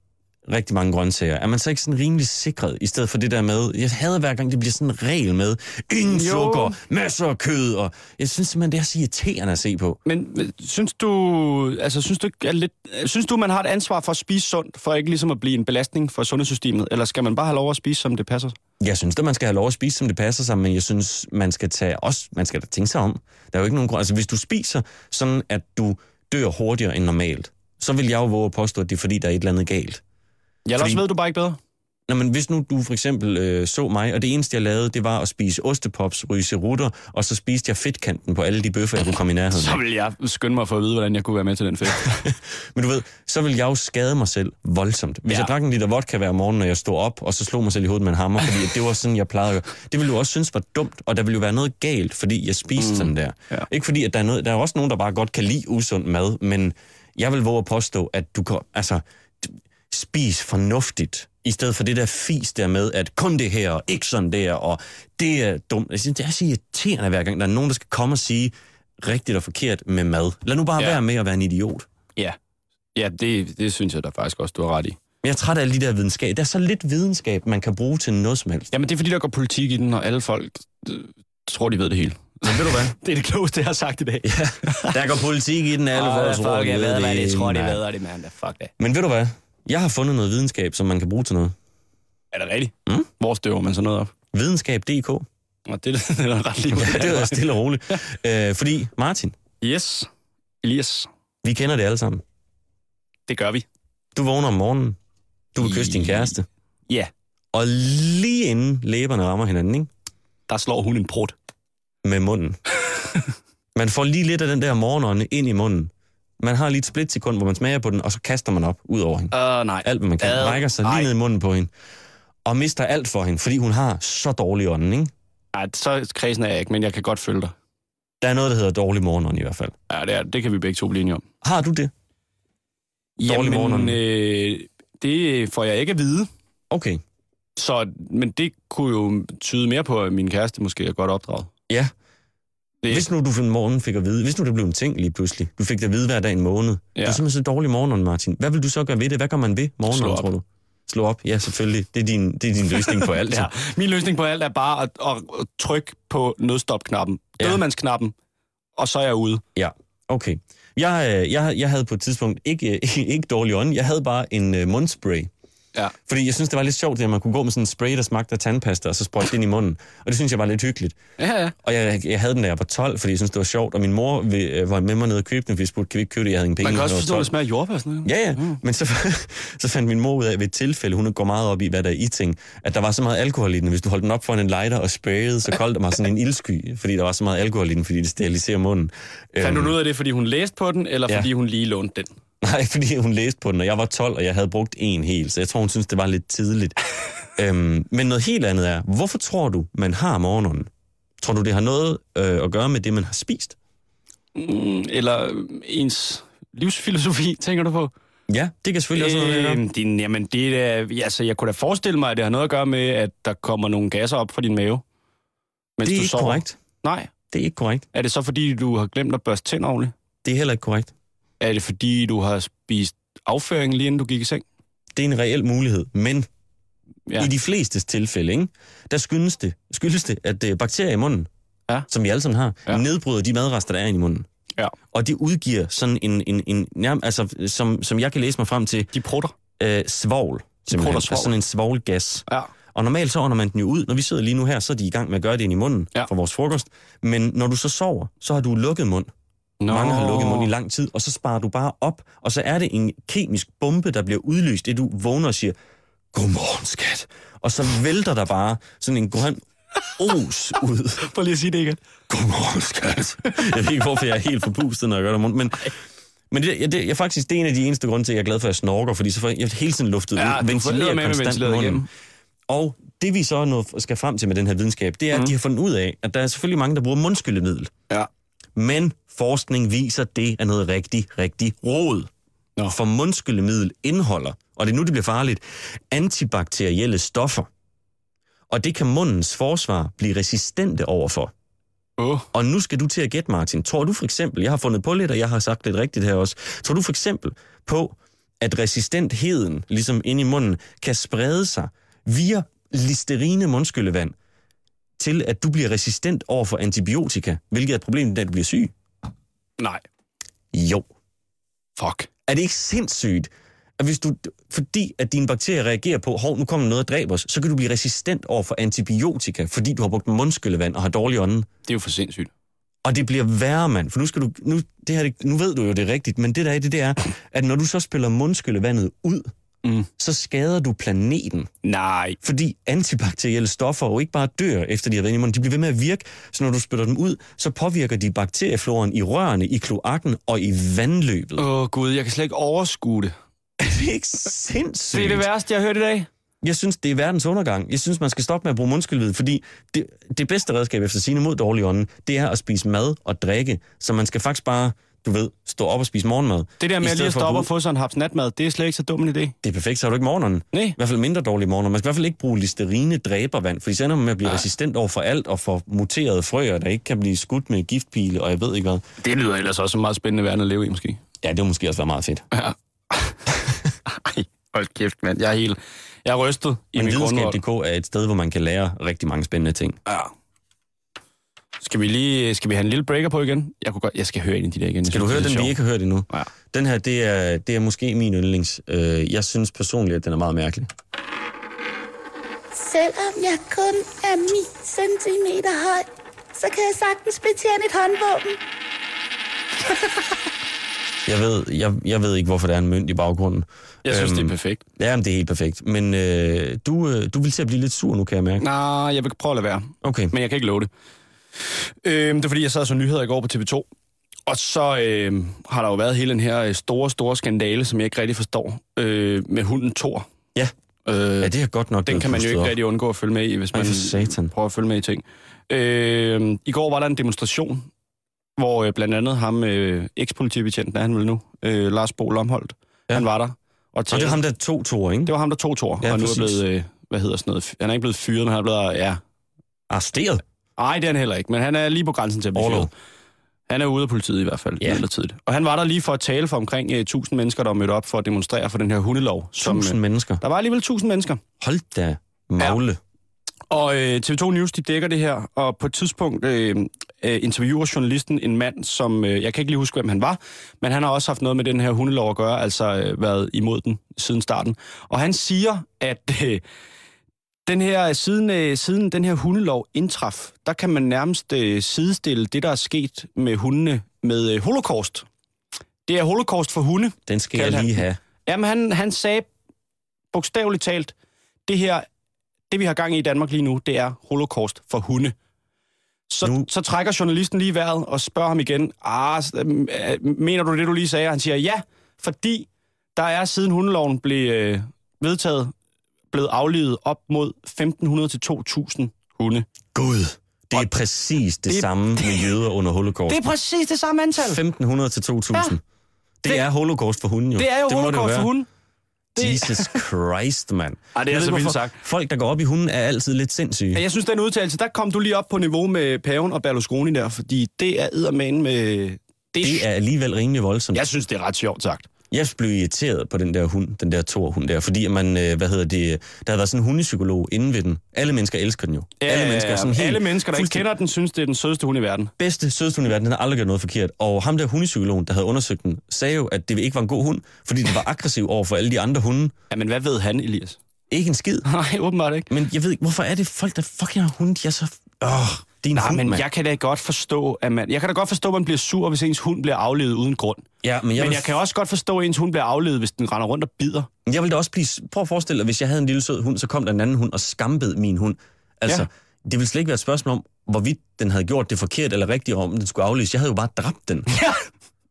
rigtig mange grøntsager. Er man så ikke sådan rimelig sikret, i stedet for det der med, jeg hader hver gang, det bliver sådan en regel med, ingen sukker, masser af kød, og jeg synes simpelthen, det er så irriterende at se på. Men synes du, altså synes du ikke lidt, synes du, man har et ansvar for at spise sundt, for ikke ligesom at blive en belastning for sundhedssystemet, eller skal man bare have lov at spise, som det passer? Jeg synes da, man skal have lov at spise, som det passer sig, men jeg synes, man skal tage også, man skal da tænke sig om. Der er jo ikke nogen grund, altså hvis du spiser sådan, at du dør hurtigere end normalt, så vil jeg jo våge at påstå, at det er fordi, der er et eller andet galt. Jeg fordi... også ved du bare ikke bedre. Nå, men hvis nu du for eksempel øh, så mig, og det eneste, jeg lavede, det var at spise ostepops, ryge cerutter, og så spiste jeg fedtkanten på alle de bøffer, jeg kunne komme i nærheden. Så ville jeg skynde mig for at vide, hvordan jeg kunne være med til den fedt. Men du ved, så ville jeg jo skade mig selv voldsomt. Hvis ja. jeg drak en liter vodka hver morgen, når jeg stod op, og så slog mig selv i hovedet med en hammer, fordi det var sådan, jeg plejede at gøre. Det ville du også synes var dumt, og der ville jo være noget galt, fordi jeg spiste mm. sådan der. Ja. Ikke fordi, at der er noget... Der er også nogen, der bare godt kan lide usund mad, men jeg vil våge at påstå, at du kan... Altså, spis fornuftigt, i stedet for det der fis der med, at kun det her, og ikke sådan der, og det er dumt. Jeg synes, det er så irriterende hver gang, der er nogen, der skal komme og sige rigtigt og forkert med mad. Lad nu bare ja. være med at være en idiot. Ja, ja det, det synes jeg da faktisk også, du har ret i. Men jeg er træt af alle de der videnskab. Der er så lidt videnskab, man kan bruge til noget som helst. Jamen det er fordi, der går politik i den, og alle folk øh, tror, de ved det hele. Men ved du hvad? Det er det klogeste, jeg har sagt i dag. Ja. Der går politik i den alle oh, for os. Fuck, jeg, jeg ved, hvad det tror, de ved det, mand. Fuck det. Men ved du hvad? Jeg har fundet noget videnskab, som man kan bruge til noget. Er det rigtigt? Mm? Hvor støver man så noget op? Videnskab punktum d k. Og det, det er da ret lige. Ja, det er stille og roligt. Æ, fordi Martin. Yes. Elias. Vi kender det alle sammen. Det gør vi. Du vågner om morgenen. Du vil kysse din kæreste. Ja. Yeah. Og lige inden læberne rammer hinanden, ikke? Der slår hun en prut. Med munden. Man får lige lidt af den der morgenånde ind i munden. Man har lige et splitsekund, hvor man smager på den, og så kaster man op ud over hende. Åh, uh, nej. Alt, hvad man kan. Uh, rækker sig nej. Lige ned i munden på hende. Og mister alt for hende, fordi hun har så dårlig ånden, ikke? Nej, så kredsen er jeg ikke, men jeg kan godt følge dig. Der er noget, der hedder dårlig morgenånd i hvert fald. Ja, det, er, det kan vi begge to blive enige om. Har du det? Dårlig morgenånd? Øh, det får jeg ikke at vide. Okay. Så, men det kunne jo tyde mere på, at min kæreste måske er godt opdraget. Ja. Det... Hvis nu du for en morgen fik at vide, hvis nu det blev en ting lige pludselig, du fik det at vide hver dag en måned, ja. Du er simpelthen så dårlig morgenånd, Martin. Hvad vil du så gøre ved det? Hvad gør man ved morgenånd, tror du? Slå op, ja selvfølgelig. Det er din, det er din løsning på alt. Ja. Min løsning på alt er bare at, at trykke på nødstop-knappen, ja. Dødemandsknappen, og så er jeg ude. Ja, okay. Jeg, jeg, jeg havde på et tidspunkt ikke, ikke dårlig ånd, jeg havde bare en mundspray. Ja. Fordi jeg synes, det var lidt sjovt, at man kunne gå med sådan en spray, der smagte af tandpasta, og så sprøjte det ind i munden. Og det synes jeg var lidt hyggeligt. Ja, ja. Og jeg, jeg havde den, da jeg var tolv, fordi jeg synes, det var sjovt. Og min mor vil, var med mig nede og købte den, fordi jeg spurgte, kan vi ikke købe det? Jeg havde ingen penge. Man kan også forstå, at det smager af jordbær sådan noget. Ja, ja. Mm. Men så, så fandt min mor ud af ved et tilfælde, hun går meget op i, hvad der er i ting, at der var så meget alkohol i den. Hvis du holdt den op foran en lighter og sprayede, så koldte det mig sådan en ildsky, fordi der var så meget alkohol i den, fordi det steriliserer munden. Fandt du ud af det, fordi hun læste på den, eller ja. Fordi hun lige lånte den? Nej, fordi hun læste på den, og jeg var tolv, og jeg havde brugt en hel, så jeg tror, hun synes det var lidt tidligt. øhm, men noget helt andet er, hvorfor tror du, man har morgenånden? Tror du, det har noget øh, at gøre med det, man har spist? Mm, eller ens livsfilosofi, tænker du på? Ja, det kan selvfølgelig øh, også noget at gøre. Jamen, det er, altså, jeg kunne da forestille mig, at det har noget at gøre med, at der kommer nogle gasser op fra din mave. Mens det er du ikke sover. Korrekt. Nej. Det er ikke korrekt. Er det så, fordi du har glemt at børste tænder ordentligt? Det er heller ikke korrekt. Er det fordi, du har spist afføring lige inden du gik i seng? Det er en reel mulighed, men ja. I de flestes tilfælde, ikke? Der skyldes det, skyldes det, at bakterier i munden, ja. Som vi alle sammen har, ja. Nedbryder de madrester, der er i munden. Ja. Og det udgiver sådan en, en, en nærmest, altså som, som jeg kan læse mig frem til... De prutter. Øh, svovl. De prutter svovl. Sådan en svovlgas. Ja. Og normalt så ånder man den jo ud. Når vi sidder lige nu her, så er de i gang med at gøre det ind i munden ja. For vores frokost. Men når du så sover, så har du lukket mund. No. Mange har lukket munden i lang tid, og så sparer du bare op, og så er det en kemisk bombe, der bliver udløst, det du vågner og siger, godmorgen, skat. Og så vælter der bare sådan en grøn os ud. Prøv lige at sige det igen. Godmorgen, skat. Jeg ved ikke, hvorfor jeg er helt forpustet, når jeg gør det om munden, men... Men det, jeg, det, jeg faktisk, det er en af de eneste grunde til, at jeg er glad for, at jeg snorker, fordi så får jeg hele tiden luftet ud. Ja, du ventilerer med konstant med munden. Og det, vi så noget skal frem til med den her videnskab, det er, mm. at de har fundet ud af, at der er selvfølgelig mange, der bruger mundskyllemiddel. Ja. Men forskning viser, at det er noget rigtig, rigtig rod. Nå. For mundskyllemiddel indeholder, og det er nu, det bliver farligt, antibakterielle stoffer. Og det kan mundens forsvar blive resistente overfor. Oh. Og nu skal du til at gætte, Martin. Tror du for eksempel, jeg har fundet på lidt, og jeg har sagt lidt rigtigt her også, tror du for eksempel på, at resistentheden, ligesom inde i munden, kan sprede sig via Listerine mundskyllevand, til at du bliver resistent over for antibiotika, hvilket er et problem, da du bliver syg? Nej. Jo. Fuck. Er det ikke sindssygt, at hvis du, fordi at dine bakterier reagerer på, hov, nu kommer noget og dræber os, så kan du blive resistent over for antibiotika, fordi du har brugt mundskyllevand og har dårlig ånden? Det er jo for sindssygt. Og det bliver værre, mand, for nu skal du, nu, det her, nu ved du jo det rigtigt, men det der er det, det er, at når du så spiller mundskyllevandet ud, Mm. så skader du planeten. Nej. Fordi antibakterielle stoffer jo ikke bare dør, efter de har været i munden. De bliver ved med at virke, så når du spytter dem ud, så påvirker de bakteriefloren i rørene, i kloakken og i vandløbet. Åh, oh, Gud, jeg kan slet ikke overskue det. Er det ikke sindssygt? Det er det værste, jeg har hørt i dag. Jeg synes, det er verdens undergang. Jeg synes, man skal stoppe med at bruge mundskyllemiddel, fordi det, det bedste redskab efter sine mod dårlig ånden, det er at spise mad og drikke, så man skal faktisk bare... Du ved, stå op og spise morgenmad. Det der med at lige at stoppe og få sådan en haps natmad, det er slet ikke så dum en idé. Det er perfekt, så har du ikke morgenånden. Nej. I hvert fald mindre dårlig morgenånden. Man skal i hvert fald ikke bruge Listerine dræbervand, for de sender man med at blive Ej. Resistent over for alt og for muterede frøer, der ikke kan blive skudt med giftpile, og jeg ved ikke hvad. Det lyder ellers også en meget spændende verden at leve i, måske. Ja, det ville måske også være meget fedt. Ja. Ej, hold kæft, mand. Jeg er helt... Jeg er rystet i min grundvold. Men videnskab punktum d k er et sted, hvor man kan lære rigtig mange spændende ting. Ja. Skal vi lige skal vi have en lille breaker på igen? Jeg kunne godt, jeg skal høre en af de der igen. Skal synes, du høre den, sjov. Vi ikke har hørt endnu? Ja. Den her, det er, det er måske min yndlings. Jeg synes personligt, at den er meget mærkelig. Selvom jeg kun er ni centimeter høj, så kan jeg sagtens betjene et håndvåben. Jeg ved, jeg, jeg ved ikke, hvorfor der er en mønt i baggrunden. Jeg synes, øhm, det er perfekt. Ja, men det er helt perfekt. Men øh, du, øh, du vil til at blive lidt sur nu, kan jeg mærke. Nej, jeg vil prøve at lade være. Okay. Men jeg kan ikke love det. Øh, det er fordi, jeg sad og så nyheder i går på T V to. Og så øh, har der jo været hele den her store, store skandale, som jeg ikke rigtig forstår, øh, med hunden Thor. Ja. Øh, ja, det er godt nok. Den kan man jo ikke rigtig undgå at følge med i, hvis man Ej, prøver at følge med i ting. Øh, I går var der en demonstration, hvor øh, blandt andet ham, øh, eks-politibetjenten er han vel nu, øh, Lars Bo Lomholdt, ja. Han var der. Og, til, og det var ham, der tog Thor, ikke? Det var ham, der tog Thor, ja, og nu er blevet, øh, hvad hedder sådan noget, han er ikke blevet fyret, men han er blevet, ja... Arresteret? Nej, det er han heller ikke, men han er lige på grænsen til at blive fyret. Han er ude af politiet i hvert fald, ja. Midlertidigt. Og han var der lige for at tale for omkring tusind uh, mennesker, der mødte op for at demonstrere for den her hundelov. tusind uh, mennesker? Der var alligevel tusind mennesker. Hold da, magle. Ja. Og uh, T V to News, de dækker det her, og på et tidspunkt uh, uh, interviewer journalisten en mand, som, uh, jeg kan ikke lige huske, hvem han var, men han har også haft noget med den her hundelov at gøre, altså uh, været imod den siden starten. Og han siger, at... Uh, Den her, siden, øh, siden den her hundelov indtraf, der kan man nærmest øh, sidestille det, der er sket med hundene med øh, holocaust. Det er holocaust for hunde. Den skal jeg lige han. have. Jamen, han, han sagde bogstaveligt talt, det her, det vi har gang i i Danmark lige nu, det er holocaust for hunde. Så, så trækker journalisten lige vejret og spørger ham igen, ah, mener du det, du lige sagde? Han siger ja, fordi der er siden hundeloven blev øh, vedtaget, blevet aflivet op mod femten hundrede til to tusind hunde. Gud, det er præcis det, det samme det, med jøder under holocaust. Det er præcis det samme antal. femten hundrede til to tusind. Ja, det, det er holocaust for hunden jo. Det er jo det holocaust for hunden. Jesus Christ, mand. Ej, det er så vildt sagt. Folk, der går op i hunden, er altid lidt sindssyge. Jeg synes, den udtalelse, der kom du lige op på niveau med Paven og Berlusconi der, fordi det er eddermane med... Det, det er alligevel rimelig voldsomt. Jeg synes, det er ret sjovt sagt. Jeg blev irriteret på den der hund, den der Thor-hund der, fordi man, hvad hedder det, der har været sådan en hundepsykolog inden ved den. Alle mennesker elsker den jo. Ja, alle mennesker er sådan helt... Alle mennesker, der ikke kender den, synes, det er den sødeste hund i verden. Bedste, sødeste hund i verden, den har aldrig gjort noget forkert. Og ham der hundepsykologen, der havde undersøgt den, sagde jo, at det ikke var en god hund, fordi den var aggressiv over for alle de andre hunde. Ja, men hvad ved han, Elias? Ikke en skid. Nej, åbenbart ikke. Men jeg ved ikke, hvorfor er det folk, der fucking har hunde, de er så... Åh, din Nej, hund, men jeg kan da godt forstå, at man... Jeg kan da godt forstå, at man bliver sur, hvis ens hund bliver aflevet uden grund. Ja, men jeg, men jeg vil... kan også godt forstå, at ens hund bliver aflevet, hvis den render rundt og bider. Jeg ville da også blive... Prøv at forestille dig, hvis jeg havde en lille sød hund, så kom der en anden hund og skambed min hund. Altså, ja. Det ville slet ikke være et spørgsmål om, hvorvidt den havde gjort det forkert eller rigtigt, om den skulle afleves. Jeg havde jo bare dræbt den. Ja,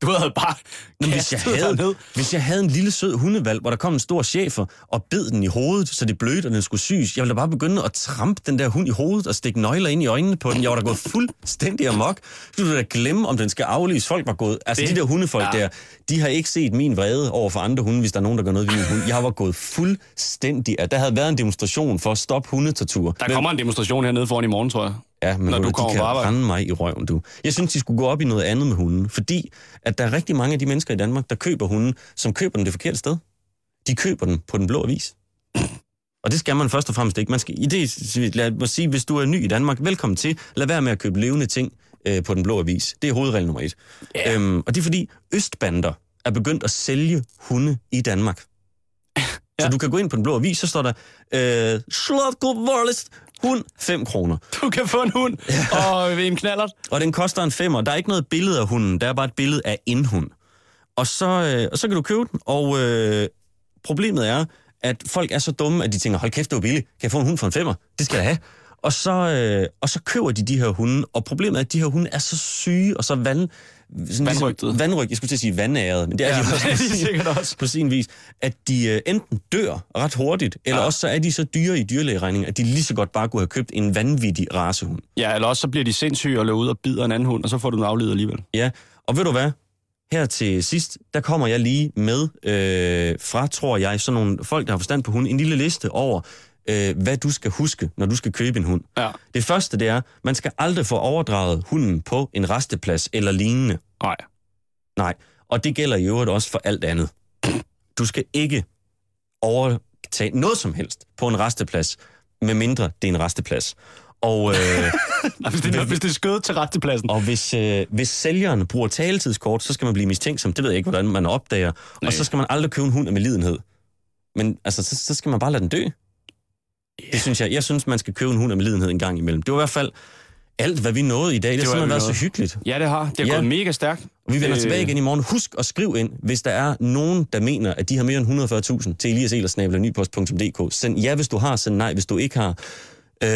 du havde bare Jamen, hvis, jeg havde, hvis jeg havde en lille sød hundevalg, hvor der kom en stor schæfer og bed den i hovedet, så det blødte, og den skulle syes. Jeg ville da bare begynde at trampe den der hund i hovedet og stikke nøgler ind i øjnene på den. Jeg var da gået fuldstændig amok. Du ville da glemme, om den skal aflyse. Folk var gået... Altså, det, de der hundefolk ja. der, de har ikke set min vrede over for andre hunde, hvis der er nogen, der gør noget ved min hund. Jeg var gået fuldstændig... Der havde været en demonstration for at stoppe hundetatur. Der kommer en demonstration hernede foran i morgen, tror jeg. Ja, men når du, du de kan rende mig i røven, du. Jeg synes, de skulle gå op i noget andet med hunden, fordi at der er rigtig mange af de mennesker i Danmark, der køber hunden, som køber den det forkerte sted. De køber den på Den Blå Avis. Og det skal man først og fremmest ikke. Man skal, det, lad mig sige, hvis du er ny i Danmark, velkommen til. Lad være med at købe levende ting øh, på Den Blå Avis. Det er hovedregel nummer et. Yeah. Øhm, og det er fordi, østbander er begyndt at sælge hunde i Danmark. Ja. Så du kan gå ind på Den Blå Avis, så står der øh, Slotko Vorlest. Hund, fem kroner. Du kan få en hund ja. og en knallert. Og den koster en femmer. Der er ikke noget billede af hunden, der er bare et billede af en hund. Og så, øh, og så kan du købe den, og øh, problemet er, at folk er så dumme, at de tænker, hold kæft, det er billigt. Kan jeg få en hund for en femmer? Det skal jeg have. Og så, øh, og så køber de de her hunde, og problemet er, at de her hunde er så syge, og så vand... Vandrygtede. Vandrygt, jeg skulle til at sige vandærede, men det er ja, de også, det er de sikkert også på sin vis, at de enten dør ret hurtigt, eller ja. også så er de så dyre i dyrlægeregningen, at de lige så godt bare kunne have købt en vanvittig racehund. Ja, eller også så bliver de sindssyge og løber ud og bider en anden hund, og så får du den aflevet alligevel. Ja, og ved du hvad? Her til sidst, der kommer jeg lige med øh, fra, tror jeg, sådan nogle folk, der har forstand på hunde, en lille liste over... hvad du skal huske, når du skal købe en hund. Ja. Det første, det er, man skal aldrig få overdraget hunden på en rasteplads eller lignende. Nej. Nej, og det gælder i øvrigt også for alt andet. Du skal ikke overtage noget som helst på en rasteplads, medmindre det er en rasteplads. Og, øh, hvis, det, hvis det er skødet til restepladsen. Og hvis, øh, hvis sælgeren bruger taletidskort, så skal man blive mistænkt som, det ved jeg ikke, hvordan man opdager. Nej. Og så skal man aldrig købe en hund af medlidenhed. Men altså, så, så skal man bare lade den dø. Yeah. Det synes jeg. Jeg synes, man skal købe en hund af medlidenhed en gang imellem. Det var i hvert fald alt, hvad vi nåede i dag. Det, det har simpelthen været så hyggeligt. Ja, det har. Det har ja. gået mega stærkt. Og vi vender øh... tilbage igen i morgen. Husk at skrive ind, hvis der er nogen, der mener, at de har mere end et hundrede og fyrre tusind til elias ehlers snabel-a nypost punktum d k. Send ja, hvis du har. Send nej, hvis du ikke har. Øh...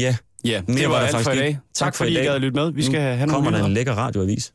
Ja, yeah. yeah, det var, var alt for i dag. Tak, tak fordi I gad at lytte med. Vi skal nu have nogle kommer der en lækker radioavis.